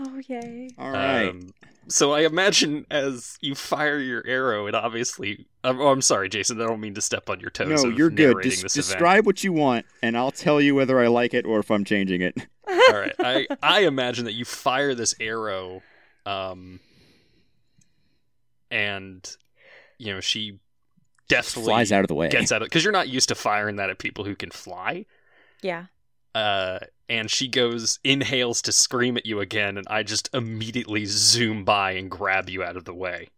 Oh, yay. All right. Um, so I imagine as you fire your arrow, it obviously... Um, oh, I'm sorry, Jason. I don't mean to step on your toes. No, you're good. Des- describe event. what you want, and I'll tell you whether I like it or if I'm changing it. All right. I, I imagine that you fire this arrow, um, and, you know, she deftly... Flies out of the way. Gets out of... Because you're not used to firing that at people who can fly. Yeah. Uh... And she goes, inhales to scream at you again, and I just immediately zoom by and grab you out of the way.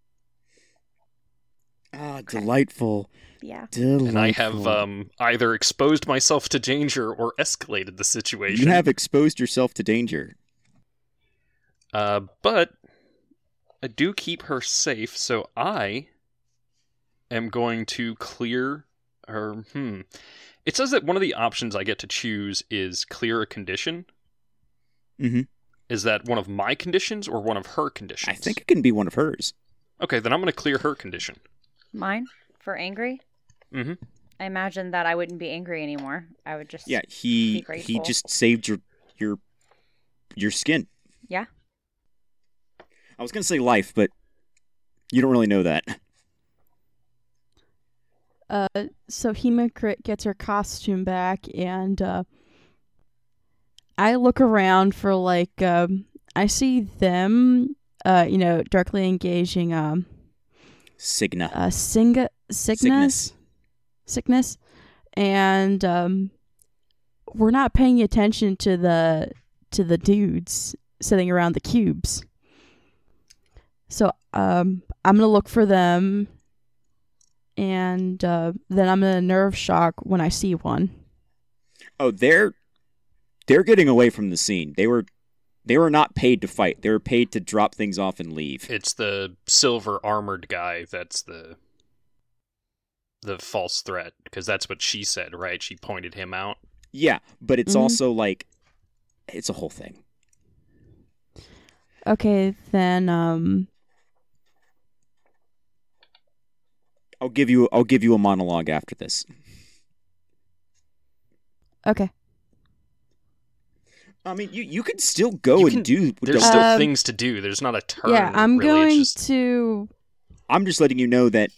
Ah, oh, delightful. Yeah. Delightful. And I have um, either exposed myself to danger or escalated the situation. You have exposed yourself to danger. Uh, but I do keep her safe, so I am going to clear her... Hmm... It says that one of the options I get to choose is clear a condition. Mm-hmm. Is that one of my conditions or one of her conditions? I think it can be one of hers. Okay, then I'm going to clear her condition. Mine? For angry? Mm-hmm. I imagine that I wouldn't be angry anymore. I would just yeah, he, be grateful. He just saved your your your skin. Yeah. I was going to say life, but you don't really know that. Uh, so Hemocrit gets her costume back, and uh, I look around for, like, um, I see them, uh, you know, directly engaging, um... Cygna. Uh, Cygna, Cygnus? Sickness. And, um, we're not paying attention to the, to the dudes sitting around the cubes. So, um, I'm gonna look for them... And uh, then I'm in a nerve shock when I see one. Oh, they're they're getting away from the scene. They were they were not paid to fight. They were paid to drop things off and leave. It's the silver armored guy that's the the false threat, because that's what she said, right? She pointed him out. Yeah, but it's mm-hmm. also like it's a whole thing. Okay, then. Um... I'll give you I'll give you a monologue after this. Okay. I mean, you, you can still go you and can, do... There's um, still things to do. There's not a turn. Yeah, I'm really. going just, to... I'm just letting you know that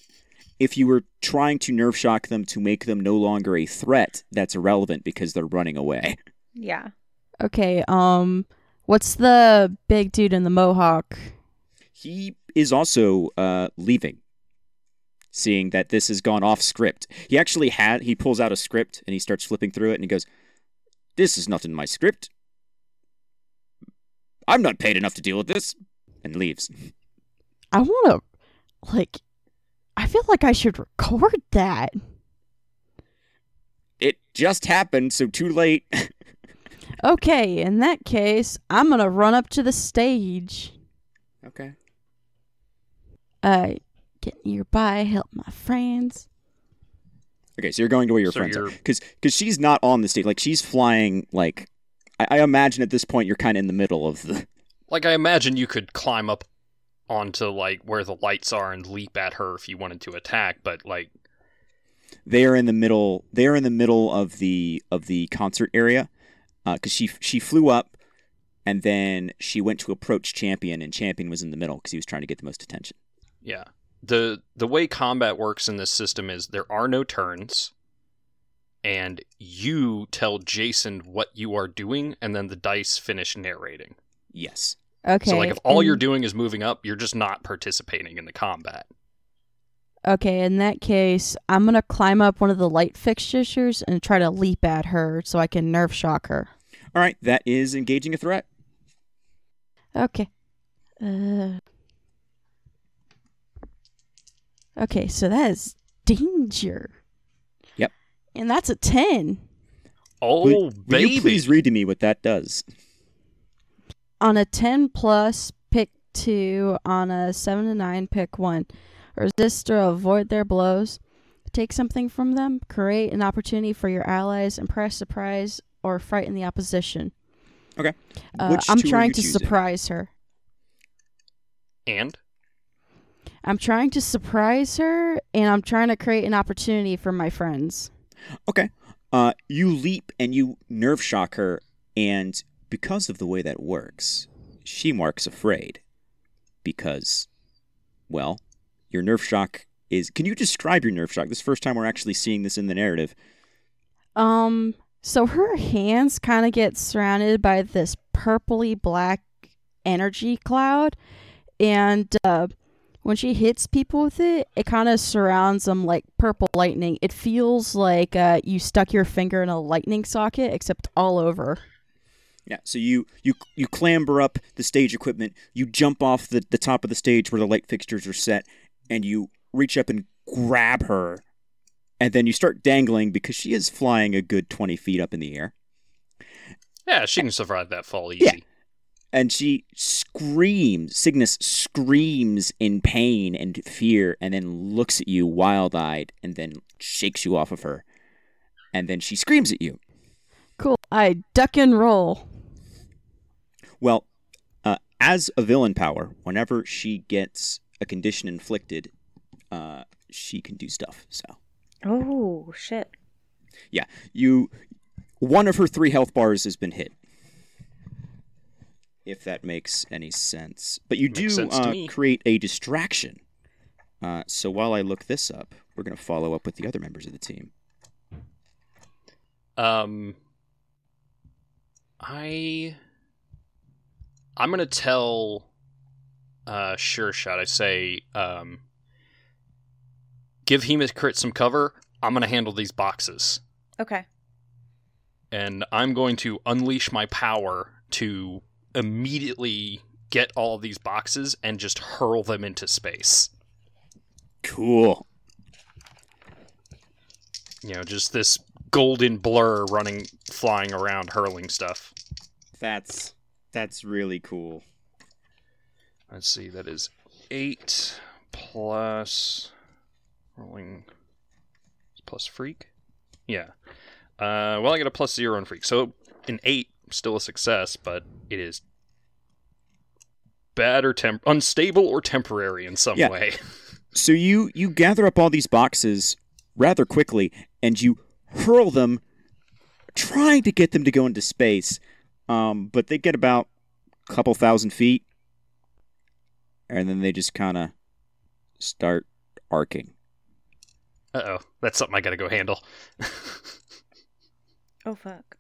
if you were trying to nerve shock them to make them no longer a threat, that's irrelevant because they're running away. Yeah. Okay, um... What's the big dude in the mohawk? He is also uh, leaving. Seeing that this has gone off script. He actually had, he pulls out a script and he starts flipping through it and he goes, "This is not in my script. I'm not paid enough to deal with this." And leaves. I want to, like, I feel like I should record that. It just happened, so too late. Okay, in that case, I'm going to run up to the stage. Okay. Uh... Get nearby, help my friends. Okay, so you're going to where your so friends you're... are. Because she's not on the stage. Like, she's flying, like... I, I imagine at this point you're kind of in the middle of the... Like, I imagine you could climb up onto like where the lights are and leap at her if you wanted to attack, but like they are in the middle. They are in the middle of the of the concert area because uh, she she flew up and then she went to approach Champion, and Champion was in the middle because he was trying to get the most attention. Yeah. The the way combat works in this system is there are no turns, and you tell Jason what you are doing, and then the dice finish narrating. Yes. Okay. So like if all and... you're doing is moving up, you're just not participating in the combat. Okay, in that case, I'm going to climb up one of the light fixtures and try to leap at her so I can nerve shock her. All right, that is engaging a threat. Okay. Uh... Okay, so that is danger. Yep. And that's a ten. Oh, will, baby. Will you please read to me what that does? On a ten plus, pick two. On a seven to nine, pick one. Resist or avoid their blows. Take something from them. Create an opportunity for your allies. Impress, surprise, or frighten the opposition. Okay. Uh, I'm trying to choosing? surprise her. And? I'm trying to surprise her, and I'm trying to create an opportunity for my friends. Okay. Uh, you leap and you nerve shock her, and because of the way that works, she marks afraid. Because, well, your nerve shock is... Can you describe your nerve shock? This is the first time we're actually seeing this in the narrative. Um. So her hands kind of get surrounded by this purpley-black energy cloud, and... Uh, When she hits people with it, it kind of surrounds them like purple lightning. It feels like uh, you stuck your finger in a lightning socket, except all over. Yeah, so you you, you clamber up the stage equipment, you jump off the, the top of the stage where the light fixtures are set, and you reach up and grab her. And then you start dangling because she is flying a good twenty feet up in the air. Yeah, she can survive that fall easy. Yeah. And she screams, Cygnus screams in pain and fear, and then looks at you wild-eyed, and then shakes you off of her. And then she screams at you. Cool. I duck and roll. Well, uh, as a villain power, whenever she gets a condition inflicted, uh, she can do stuff, so. Oh, shit. Yeah. You. One of her three health bars has been hit. If that makes any sense. But you makes do uh, create a distraction. Uh, so while I look this up, we're going to follow up with the other members of the team. Um, I, I'm going to tell uh, Sure Shot, I say, um, give Hemocrit some cover. I'm going to handle these boxes. Okay. And I'm going to unleash my power to... immediately get all these boxes and just hurl them into space. Cool. You know, just this golden blur running, flying around, hurling stuff. That's that's really cool. Let's see, that is eight plus rolling plus freak. Yeah. Uh, well, I got a plus zero on freak, so an eight. Still a success, but it is bad or temp- unstable or temporary in some yeah. way. So you, you gather up all these boxes rather quickly, and you hurl them, trying to get them to go into space, um, but they get about a couple thousand feet, and then they just kind of start arcing. Uh-oh, that's something I gotta go handle. Oh, fuck.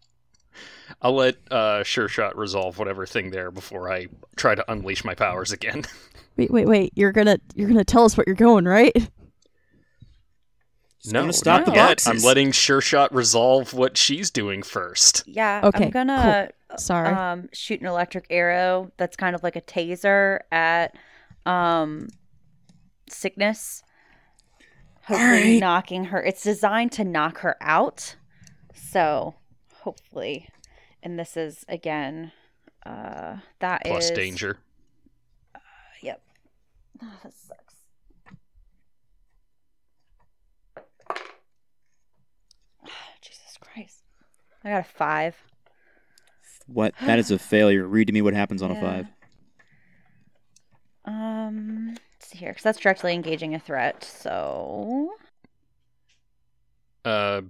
I'll let uh, Sure Shot resolve whatever thing there before I try to unleash my powers again. Wait, wait, wait! You're gonna you're gonna tell us what you're going, right? Just no, stop the boxes. I'm letting Sure Shot resolve what she's doing first. Yeah, okay, I'm gonna cool. Sorry. Um, shoot an electric arrow that's kind of like a taser at um, Cygnus, hopefully right. knocking her. It's designed to knock her out, so hopefully. And this is, again, uh, that Plus is... Plus danger. Uh, yep. Oh, that sucks. Oh, Jesus Christ. I got a five. What? That is a failure. Read to me what happens on yeah. a five. Um... here, because that's directly engaging a threat, so... Uh,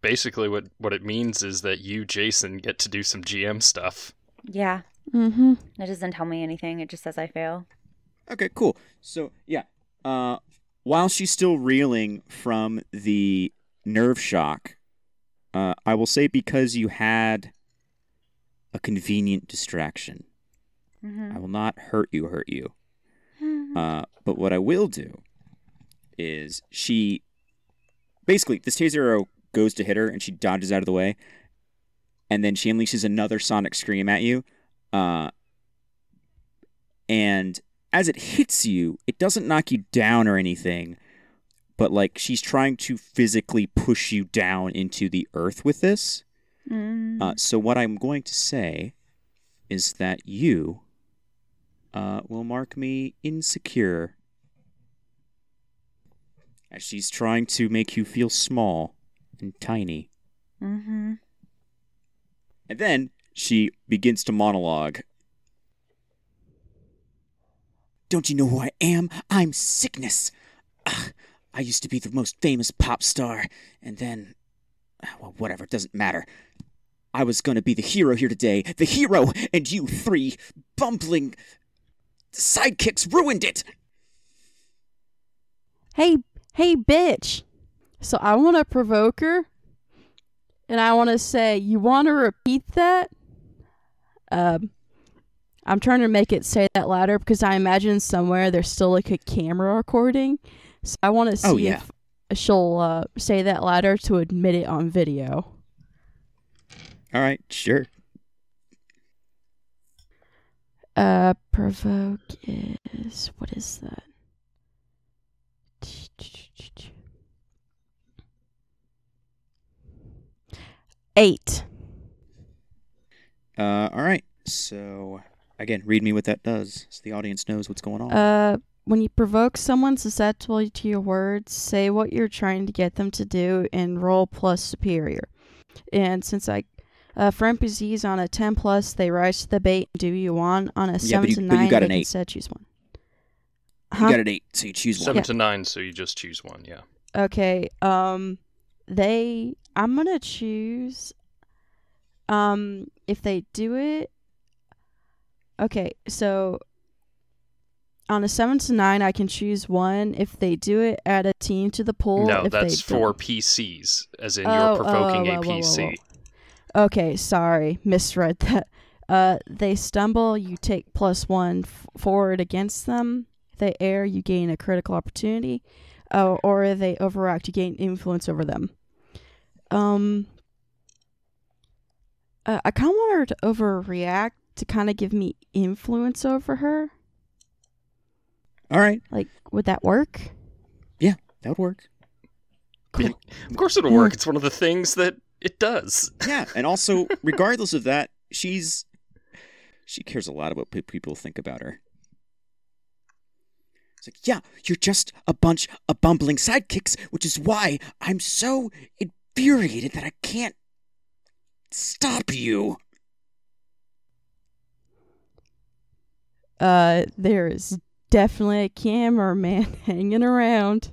basically what, what it means is that you, Jason, get to do some G M stuff. Yeah. Mm-hmm. It doesn't tell me anything, it just says I fail. Okay, cool. So, yeah. Uh, while she's still reeling from the nerve shock, uh, I will say because you had a convenient distraction, mm-hmm. I will not hurt you, hurt you. Uh, but what I will do is she... Basically, this taser arrow goes to hit her, and she dodges out of the way, and then she unleashes another sonic scream at you. Uh, and as it hits you, it doesn't knock you down or anything, but, like, she's trying to physically push you down into the earth with this. Mm. Uh, so what I'm going to say is that you... Uh, will mark me insecure. As she's trying to make you feel small and tiny. Mm-hmm. And then she begins to monologue. Don't you know who I am? I'm Sickness. Ugh, I used to be the most famous pop star. And then, well, whatever, it doesn't matter. I was going to be the hero here today. The hero! And you three bumbling... sidekicks ruined it. Hey, hey, bitch. So I want to provoke her, and I want to say, you want to repeat that? Um, I'm trying to make it say that louder because I imagine somewhere there's still like a camera recording. So I want to see oh, yeah. if she'll uh, say that louder to admit it on video. All right, sure. Uh, provoke is... What is that? Eight. Uh, alright. So, again, read me what that does so the audience knows what's going on. Uh, when you provoke someone susceptible to your words, say what you're trying to get them to do and roll plus superior. And since I... Uh, for N P Cs on a ten plus, they rise to the bait. Do you want on a yeah, seven you, to nine? You got an eight. Instead, choose one. Huh? You got an eight, so you choose one. Seven yeah. to nine, so you just choose one. Yeah. Okay. Um, they. I'm gonna choose. Um, if they do it. Okay, so. On a seven to nine, I can choose one. If they do it, add a team to the pool. No, if that's they for P Cs, as in oh, you're provoking oh, oh, a P C. Whoa, whoa, whoa. Okay, sorry, misread that. Uh, they stumble, you take plus one f- forward against them. If they err, you gain a critical opportunity. Uh, or they overact, you gain influence over them. Um, uh, I kind of want her to overreact to kind of give me influence over her. All right. Like, would that work? Yeah, that would work. Cool. Of course it'll work. It's one of the things that it does. Yeah, and also, regardless of that, she's she cares a lot about what people think about her. It's like, yeah, you're just a bunch of bumbling sidekicks, which is why I'm so infuriated that I can't stop you. Uh, there is definitely a cameraman hanging around,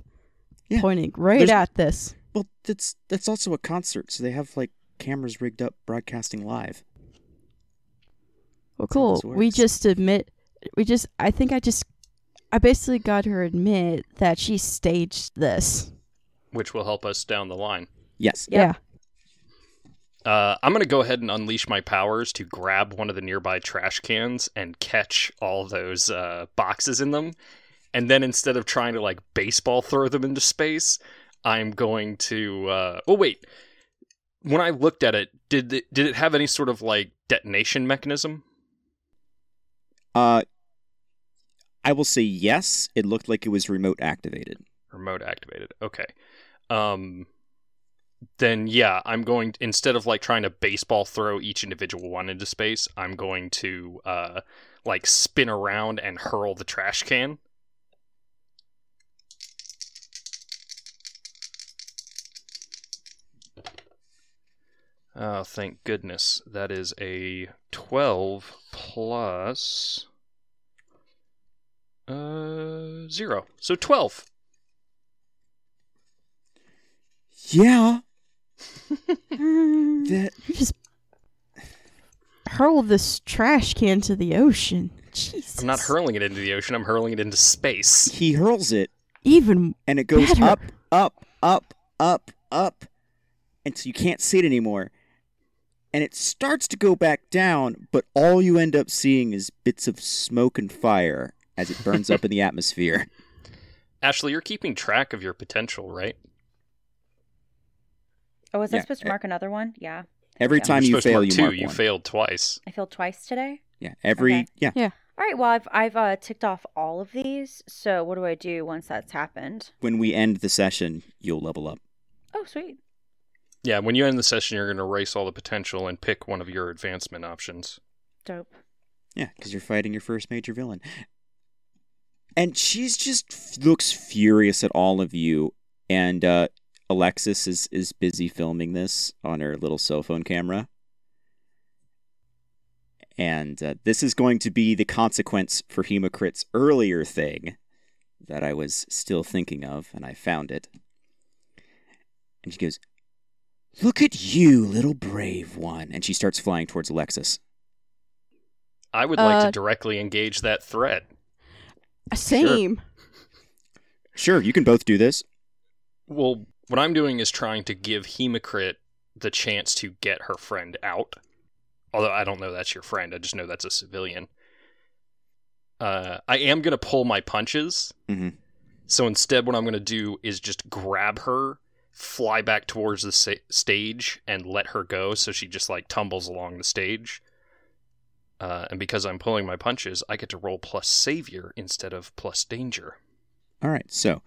yeah, pointing right There's... at this. Well, that's that's also a concert, so they have, like, cameras rigged up broadcasting live. Well, cool. We just admit... We just... I think I just... I basically got her admit that she staged this. Which will help us down the line. Yes. Yeah. yeah. Uh, I'm going to go ahead and unleash my powers to grab one of the nearby trash cans and catch all those uh, boxes in them. And then instead of trying to, like, baseball throw them into space... I'm going to... Uh, oh, wait. When I looked at it, did it, did it have any sort of, like, detonation mechanism? Uh, I will say yes. It looked like it was remote activated. Remote activated. Okay. Um, then, yeah, I'm going... To, instead of, like, trying to baseball throw each individual one into space, I'm going to, uh, like, spin around and hurl the trash can. Oh, thank goodness. That is a twelve plus... Uh, zero. So twelve. Yeah. That you just hurl this trash can to the ocean. Jesus. I'm not hurling it into the ocean. I'm hurling it into space. He hurls it. Even and it goes better. up, up, up, up, up, and so you can't see it anymore. And it starts to go back down, but all you end up seeing is bits of smoke and fire as it burns up in the atmosphere. Ashley, you're keeping track of your potential, right? Oh, was yeah. I supposed to mark another one? Yeah. Every yeah. time you fail, you two. mark one. You failed twice. I failed twice today? Yeah. Every, okay. yeah. Yeah. All right, well, I've, I've uh, ticked off all of these, so what do I do once that's happened? When we end the session, you'll level up. Oh, sweet. Yeah, when you end the session, you're going to erase all the potential and pick one of your advancement options. Dope. Yeah, because you're fighting your first major villain. And she's just looks furious at all of you, and uh, Alexis is, is busy filming this on her little cell phone camera. And uh, this is going to be the consequence for Hemocrit's earlier thing that I was still thinking of, and I found it. And she goes, "Look at you, little brave one." And she starts flying towards Alexis. I would like uh, to directly engage that threat. Same. Sure. Sure, you can both do this. Well, what I'm doing is trying to give Hemocrit the chance to get her friend out. Although I don't know that's your friend. I just know that's a civilian. Uh, I am going to pull my punches. Mm-hmm. So instead what I'm going to do is just grab her, fly back towards the sa- stage, and let her go. So she just like tumbles along the stage. Uh, and because I'm pulling my punches, I get to roll plus savior instead of plus danger. All right. So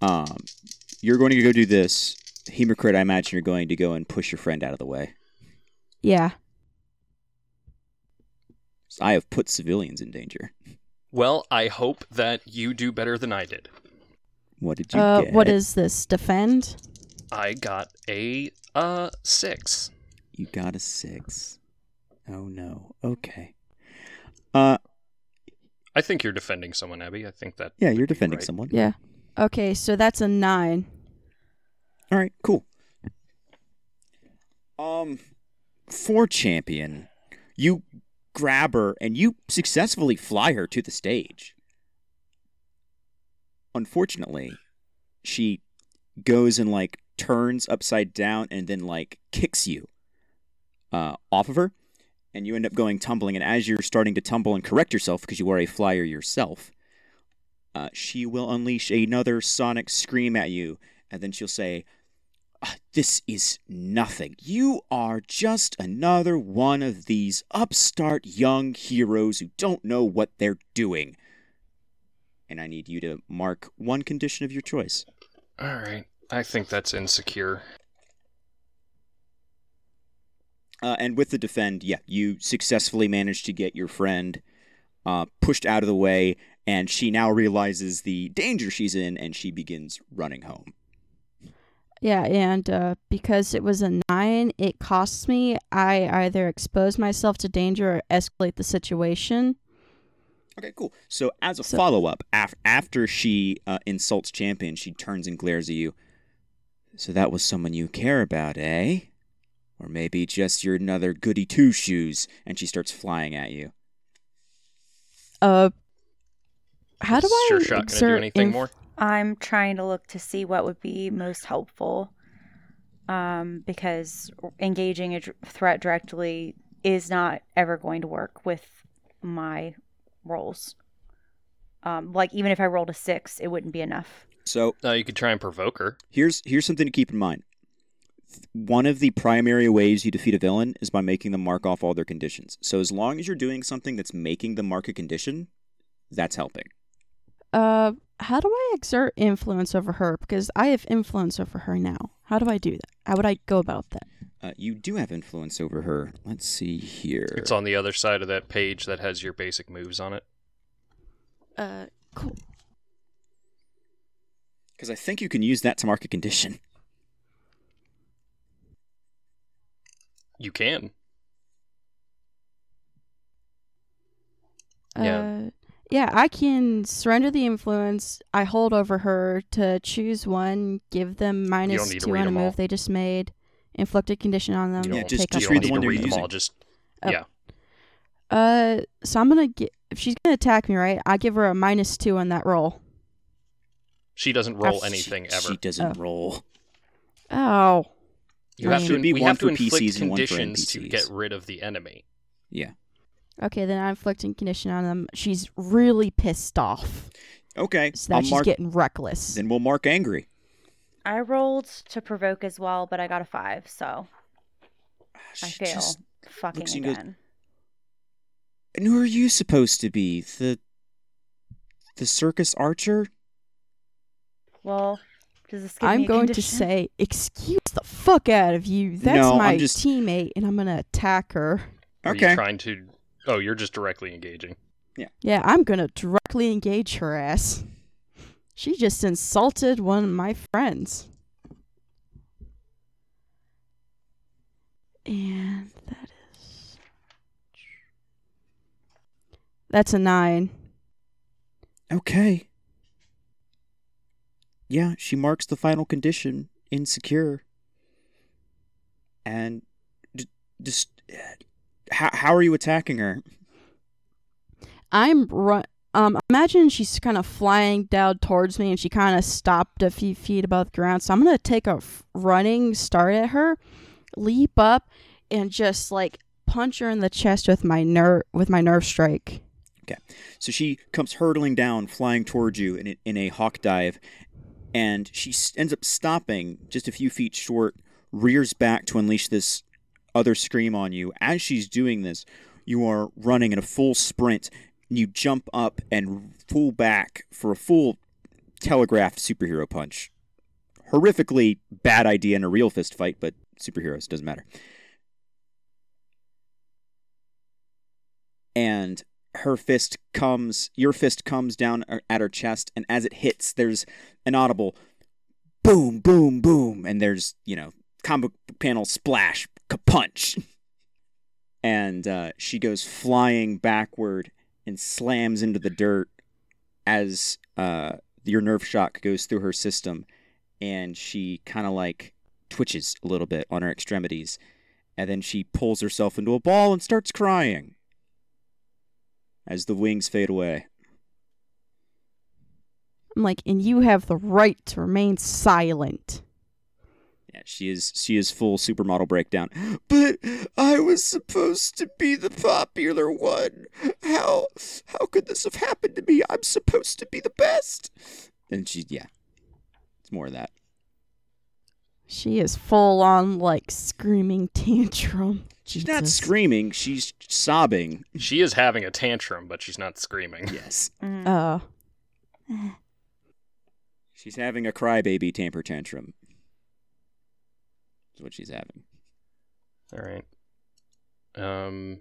um, you're going to go do this. Hemocrit, I imagine you're going to go and push your friend out of the way. Yeah. I have put civilians in danger. Well, I hope that you do better than I did. What did you uh, get? What is this? Defend? I got a uh six. You got a six. Oh, no. Okay. Uh, I think you're defending someone, Abby. I think that... Yeah, you're defending right. someone. Yeah. Okay, so that's a nine. All right, cool. Um, for champion, you... grab her, and you successfully fly her to the stage. Unfortunately, she goes and, like, turns upside down and then, like, kicks you uh, off of her, and you end up going tumbling, and as you're starting to tumble and correct yourself, because you are a flyer yourself, uh, she will unleash another sonic scream at you, and then she'll say, "This is nothing. You are just another one of these upstart young heroes who don't know what they're doing." And I need you to mark one condition of your choice. All right. I think that's insecure. Uh, and with the defend, yeah, you successfully managed to get your friend uh, pushed out of the way, and she now realizes the danger she's in, and she begins running home. Yeah, and uh, because it was a nine, it costs me. I either expose myself to danger or escalate the situation. Okay, cool. So as a so, follow-up, af- after she uh, insults Champion, she turns and glares at you. "So that was someone you care about, eh? Or maybe just you're another goody two-shoes," and she starts flying at you. Uh, how do I... Sure shot. Can I do anything inf- more? I'm trying to look to see what would be most helpful, um, because engaging a d- threat directly is not ever going to work with my rolls. Um, like, even if I rolled a six, it wouldn't be enough. So uh, you could try and provoke her. Here's here's something to keep in mind. One of the primary ways you defeat a villain is by making them mark off all their conditions. So as long as you're doing something that's making them mark a condition, that's helping. Uh, how do I exert influence over her? Because I have influence over her now. How do I do that? How would I go about that? Uh, you do have influence over her. Let's see here. It's on the other side of that page that has your basic moves on it. Uh, cool. Because I think you can use that to mark a condition. You can. Uh, yeah. Yeah, I can surrender the influence I hold over her to choose one, give them minus two on a move they just made, inflict a condition on them. Yeah, just, just read the one they're using. Just, oh. Yeah. Uh, so I'm gonna get. If she's gonna attack me, right? I give her a minus two on that roll. She doesn't roll I've, anything she, ever. She doesn't oh. roll. Oh. You I have mean, to. Be we one have to inflict P Cs conditions to get rid of the enemy. Yeah. Okay, then I'm inflicting condition on them. She's really pissed off. Okay. So that she's mark... getting reckless. Then we'll mark angry. I rolled to provoke as well, but I got a five, so she I fail. Fucking again. Goes... And who are you supposed to be? The the circus archer? Well, does this give I'm me a going condition? To say, excuse the fuck out of you. That's no, my just... teammate, and I'm going to attack her. Okay. Are you trying to... Oh, you're just directly engaging. Yeah. Yeah, I'm going to directly engage her ass. She just insulted one of my friends. And that is... That's a nine. Okay. Yeah, she marks the final condition, insecure. And d- just... How how are you attacking her? I'm run. Um, imagine she's kind of flying down towards me, and she kind of stopped a few feet above the ground. So I'm gonna take a f- running start at her, leap up, and just like punch her in the chest with my nerve with my nerve strike. Okay, so she comes hurtling down, flying towards you in a- in a hawk dive, and she s- ends up stopping just a few feet short, rears back to unleash this other scream on you. As she's doing this, you are running in a full sprint, and you jump up and pull back for a full telegraphed superhero punch. Horrifically bad idea in a real fist fight, but superheroes, doesn't matter. And her fist comes, your fist comes down at her chest, and as it hits, there's an audible boom, boom, boom, and there's, you know, comic panel splash, ka-punch. And uh, she goes flying backward and slams into the dirt as uh, your nerve shock goes through her system, and she kind of like twitches a little bit on her extremities, and then she pulls herself into a ball and starts crying as the wings fade away. I'm like, and you have the right to remain silent. Yeah, she is she is full supermodel breakdown. But I was supposed to be the popular one. How how could this have happened to me? I'm supposed to be the best. And she, yeah, it's more of that. She is full on, like, screaming tantrum. Jesus. She's not screaming. She's sobbing. She is having a tantrum, but she's not screaming. Yes. Mm. Oh. She's having a crybaby temper tantrum. What she's having. All right. Um,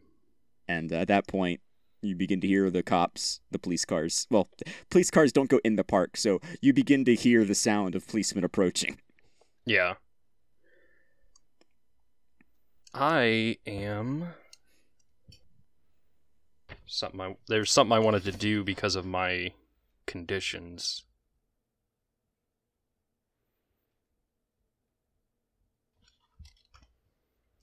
and at that point, you begin to hear the cops, the police cars. Well, police cars don't go in the park, so you begin to hear the sound of policemen approaching. Yeah. I am something. I... There's something I wanted to do because of my conditions.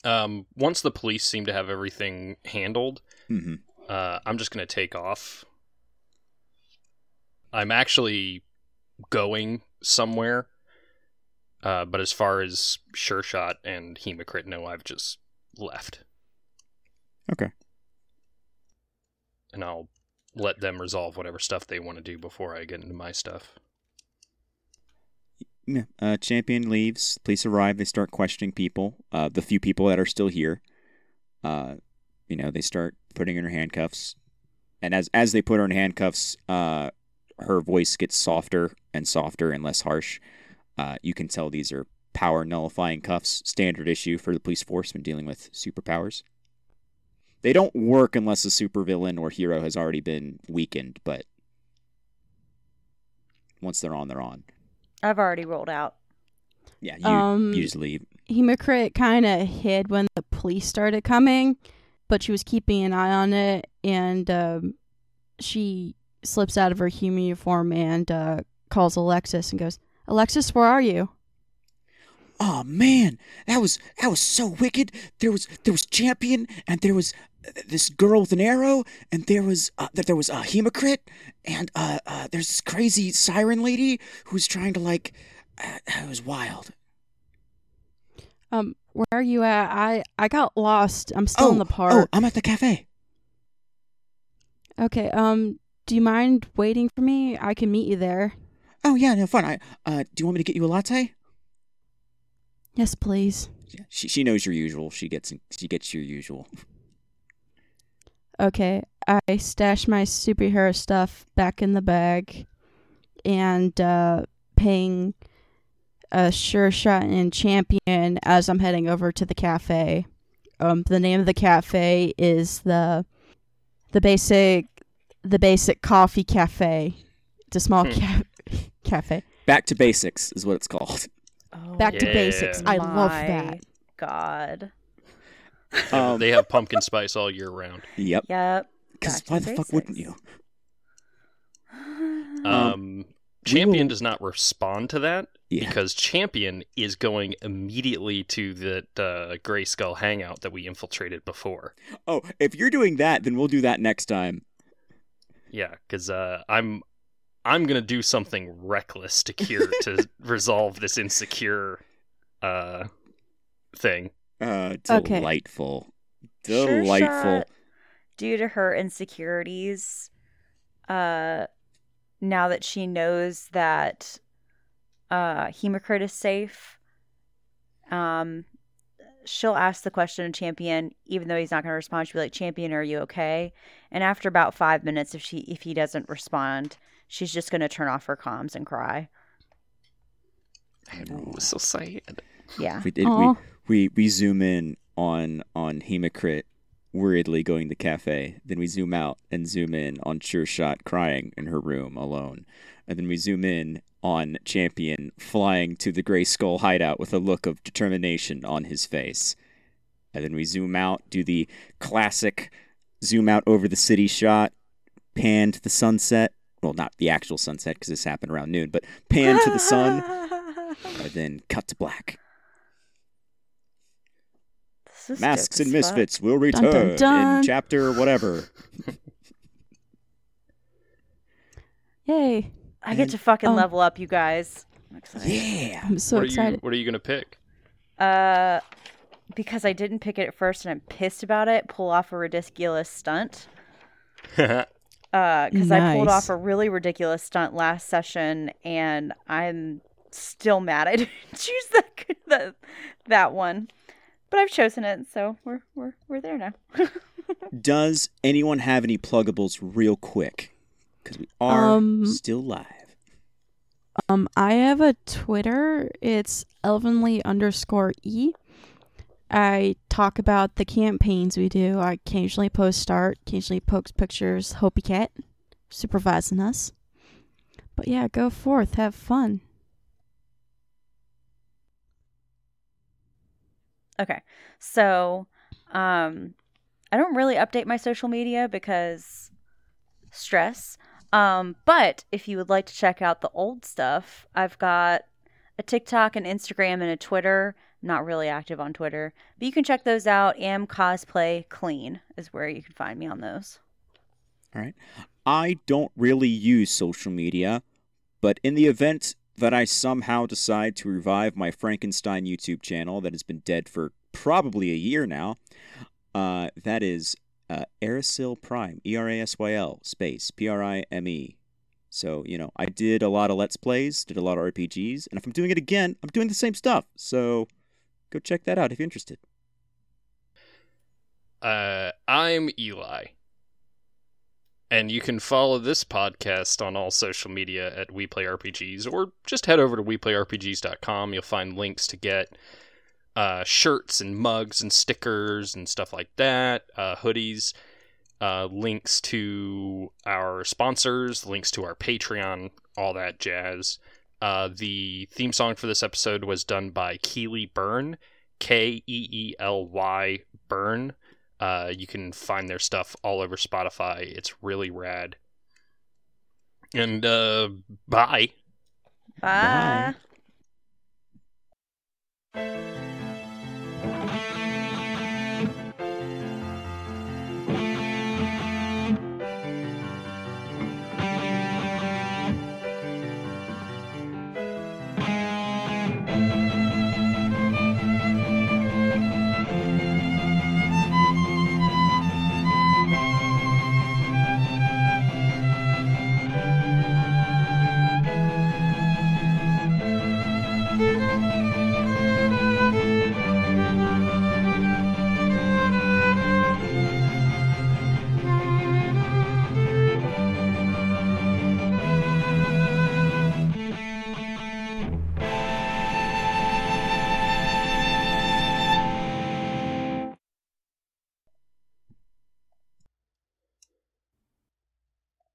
Um, once the police seem to have everything handled, mm-hmm. uh, I'm just going to take off. I'm actually going somewhere, uh, but as far as Sure Shot and Hemocrit, no, I've just left. Okay. And I'll let them resolve whatever stuff they want to do before I get into my stuff. Yeah. Uh, Champion leaves. Police arrive. They start questioning people. Uh, the few people that are still here, uh, you know, they start putting in her handcuffs. And as as they put her in handcuffs, uh, her voice gets softer and softer and less harsh. Uh, you can tell these are power nullifying cuffs, standard issue for the police force when dealing with superpowers. They don't work unless a supervillain or hero has already been weakened, but once they're on, they're on. I've already rolled out. Yeah, you, um, you just leave. Hemocrit kind of hid when the police started coming, but she was keeping an eye on it, and um, she slips out of her human uniform and uh, calls Alexis and goes, "Alexis, where are you?" Oh man, that was that was so wicked. There was there was Champion, and there was this girl with an arrow, and there was uh, there was a Hemocrit, and uh, uh, there's this crazy siren lady who's trying to like. Uh, it was wild. Um, where are you at? I I got lost. I'm still oh, in the park. Oh, I'm at the cafe. Okay. Um, do you mind waiting for me? I can meet you there. Oh yeah, no fun. I uh, do you want me to get you a latte? Yes, please. She she knows your usual. She gets she gets your usual. Okay, I stash my superhero stuff back in the bag, and uh, paying a sure shot and Champion as I'm heading over to the cafe. Um, the name of the cafe is the the basic the basic coffee cafe. It's a small hmm. ca- cafe. Back to Basics is what it's called. Oh, Back yeah. to Basics. I My love that. God. Um, they have pumpkin spice all year round. Yep. Yep. Because why the basics. Fuck wouldn't you? Um, um Champion will... does not respond to that yeah. because Champion is going immediately to the uh, Grayskull hangout that we infiltrated before. Oh, if you're doing that, then we'll do that next time. Yeah, because uh, I'm. I'm going to do something reckless to cure to resolve this insecure uh, thing. Uh, delightful. Okay. Delightful. Sure shot. Due to her insecurities, uh, now that she knows that uh, Hemocrit is safe, um, she'll ask the question to Champion, even though he's not going to respond. She'll be like, "Champion, are you okay?" And after about five minutes, if she if he doesn't respond... she's just going to turn off her comms and cry. Oh, it's so sad. Yeah. We, did, we we we zoom in on on Hemocrit worriedly going to cafe. Then we zoom out and zoom in on Sure Shot crying in her room alone. And then we zoom in on Champion flying to the Grayskull hideout with a look of determination on his face. And then we zoom out, do the classic zoom out over the city shot, pan to the sunset. Well, not the actual sunset because this happened around noon, but pan to the sun and then cut to black. Masks and Misfits will return dun, dun, dun. in chapter whatever. Yay. I and, get to fucking um, level up, you guys. I'm excited. Yeah. I'm so what excited. Are you, what are you going to pick? Uh, because I didn't pick it at first and I'm pissed about it, pull off a ridiculous stunt. Because uh, nice. I pulled off a really ridiculous stunt last session, and I'm still mad I didn't choose that that, that one. But I've chosen it, so we're we're we're there now. Does anyone have any pluggables, real quick? Because we are um, still live. Um, I have a Twitter. It's elvenly underscore e. I talk about the campaigns we do. I occasionally post art, occasionally post pictures. Hopi Cat supervising us. But yeah, go forth. Have fun. Okay. So, um, I don't really update my social media because stress. Um, but if you would like to check out the old stuff, I've got a TikTok, an Instagram, and a Twitter. Not really active on Twitter, but you can check those out. Am Cosplay Clean is where you can find me on those. All right. I don't really use social media, but in the event that I somehow decide to revive my Frankenstein YouTube channel that has been dead for probably a year now, uh, that is uh, Arasil Prime, E R A S Y L space P R I M E. So, you know, I did a lot of Let's Plays, did a lot of R P Gs, and if I'm doing it again, I'm doing the same stuff. So... go check that out if you're interested. Uh, I'm Eli. And you can follow this podcast on all social media at We Play R P Gs, or just head over to we play r p gs dot com. You'll find links to get uh, shirts and mugs and stickers and stuff like that, uh, hoodies, uh, links to our sponsors, links to our Patreon, all that jazz. Uh, the theme song for this episode was done by Keely Byrne, K E E L Y Byrne. Uh, you can find their stuff all over Spotify. It's really rad. And uh, bye. Bye. Bye.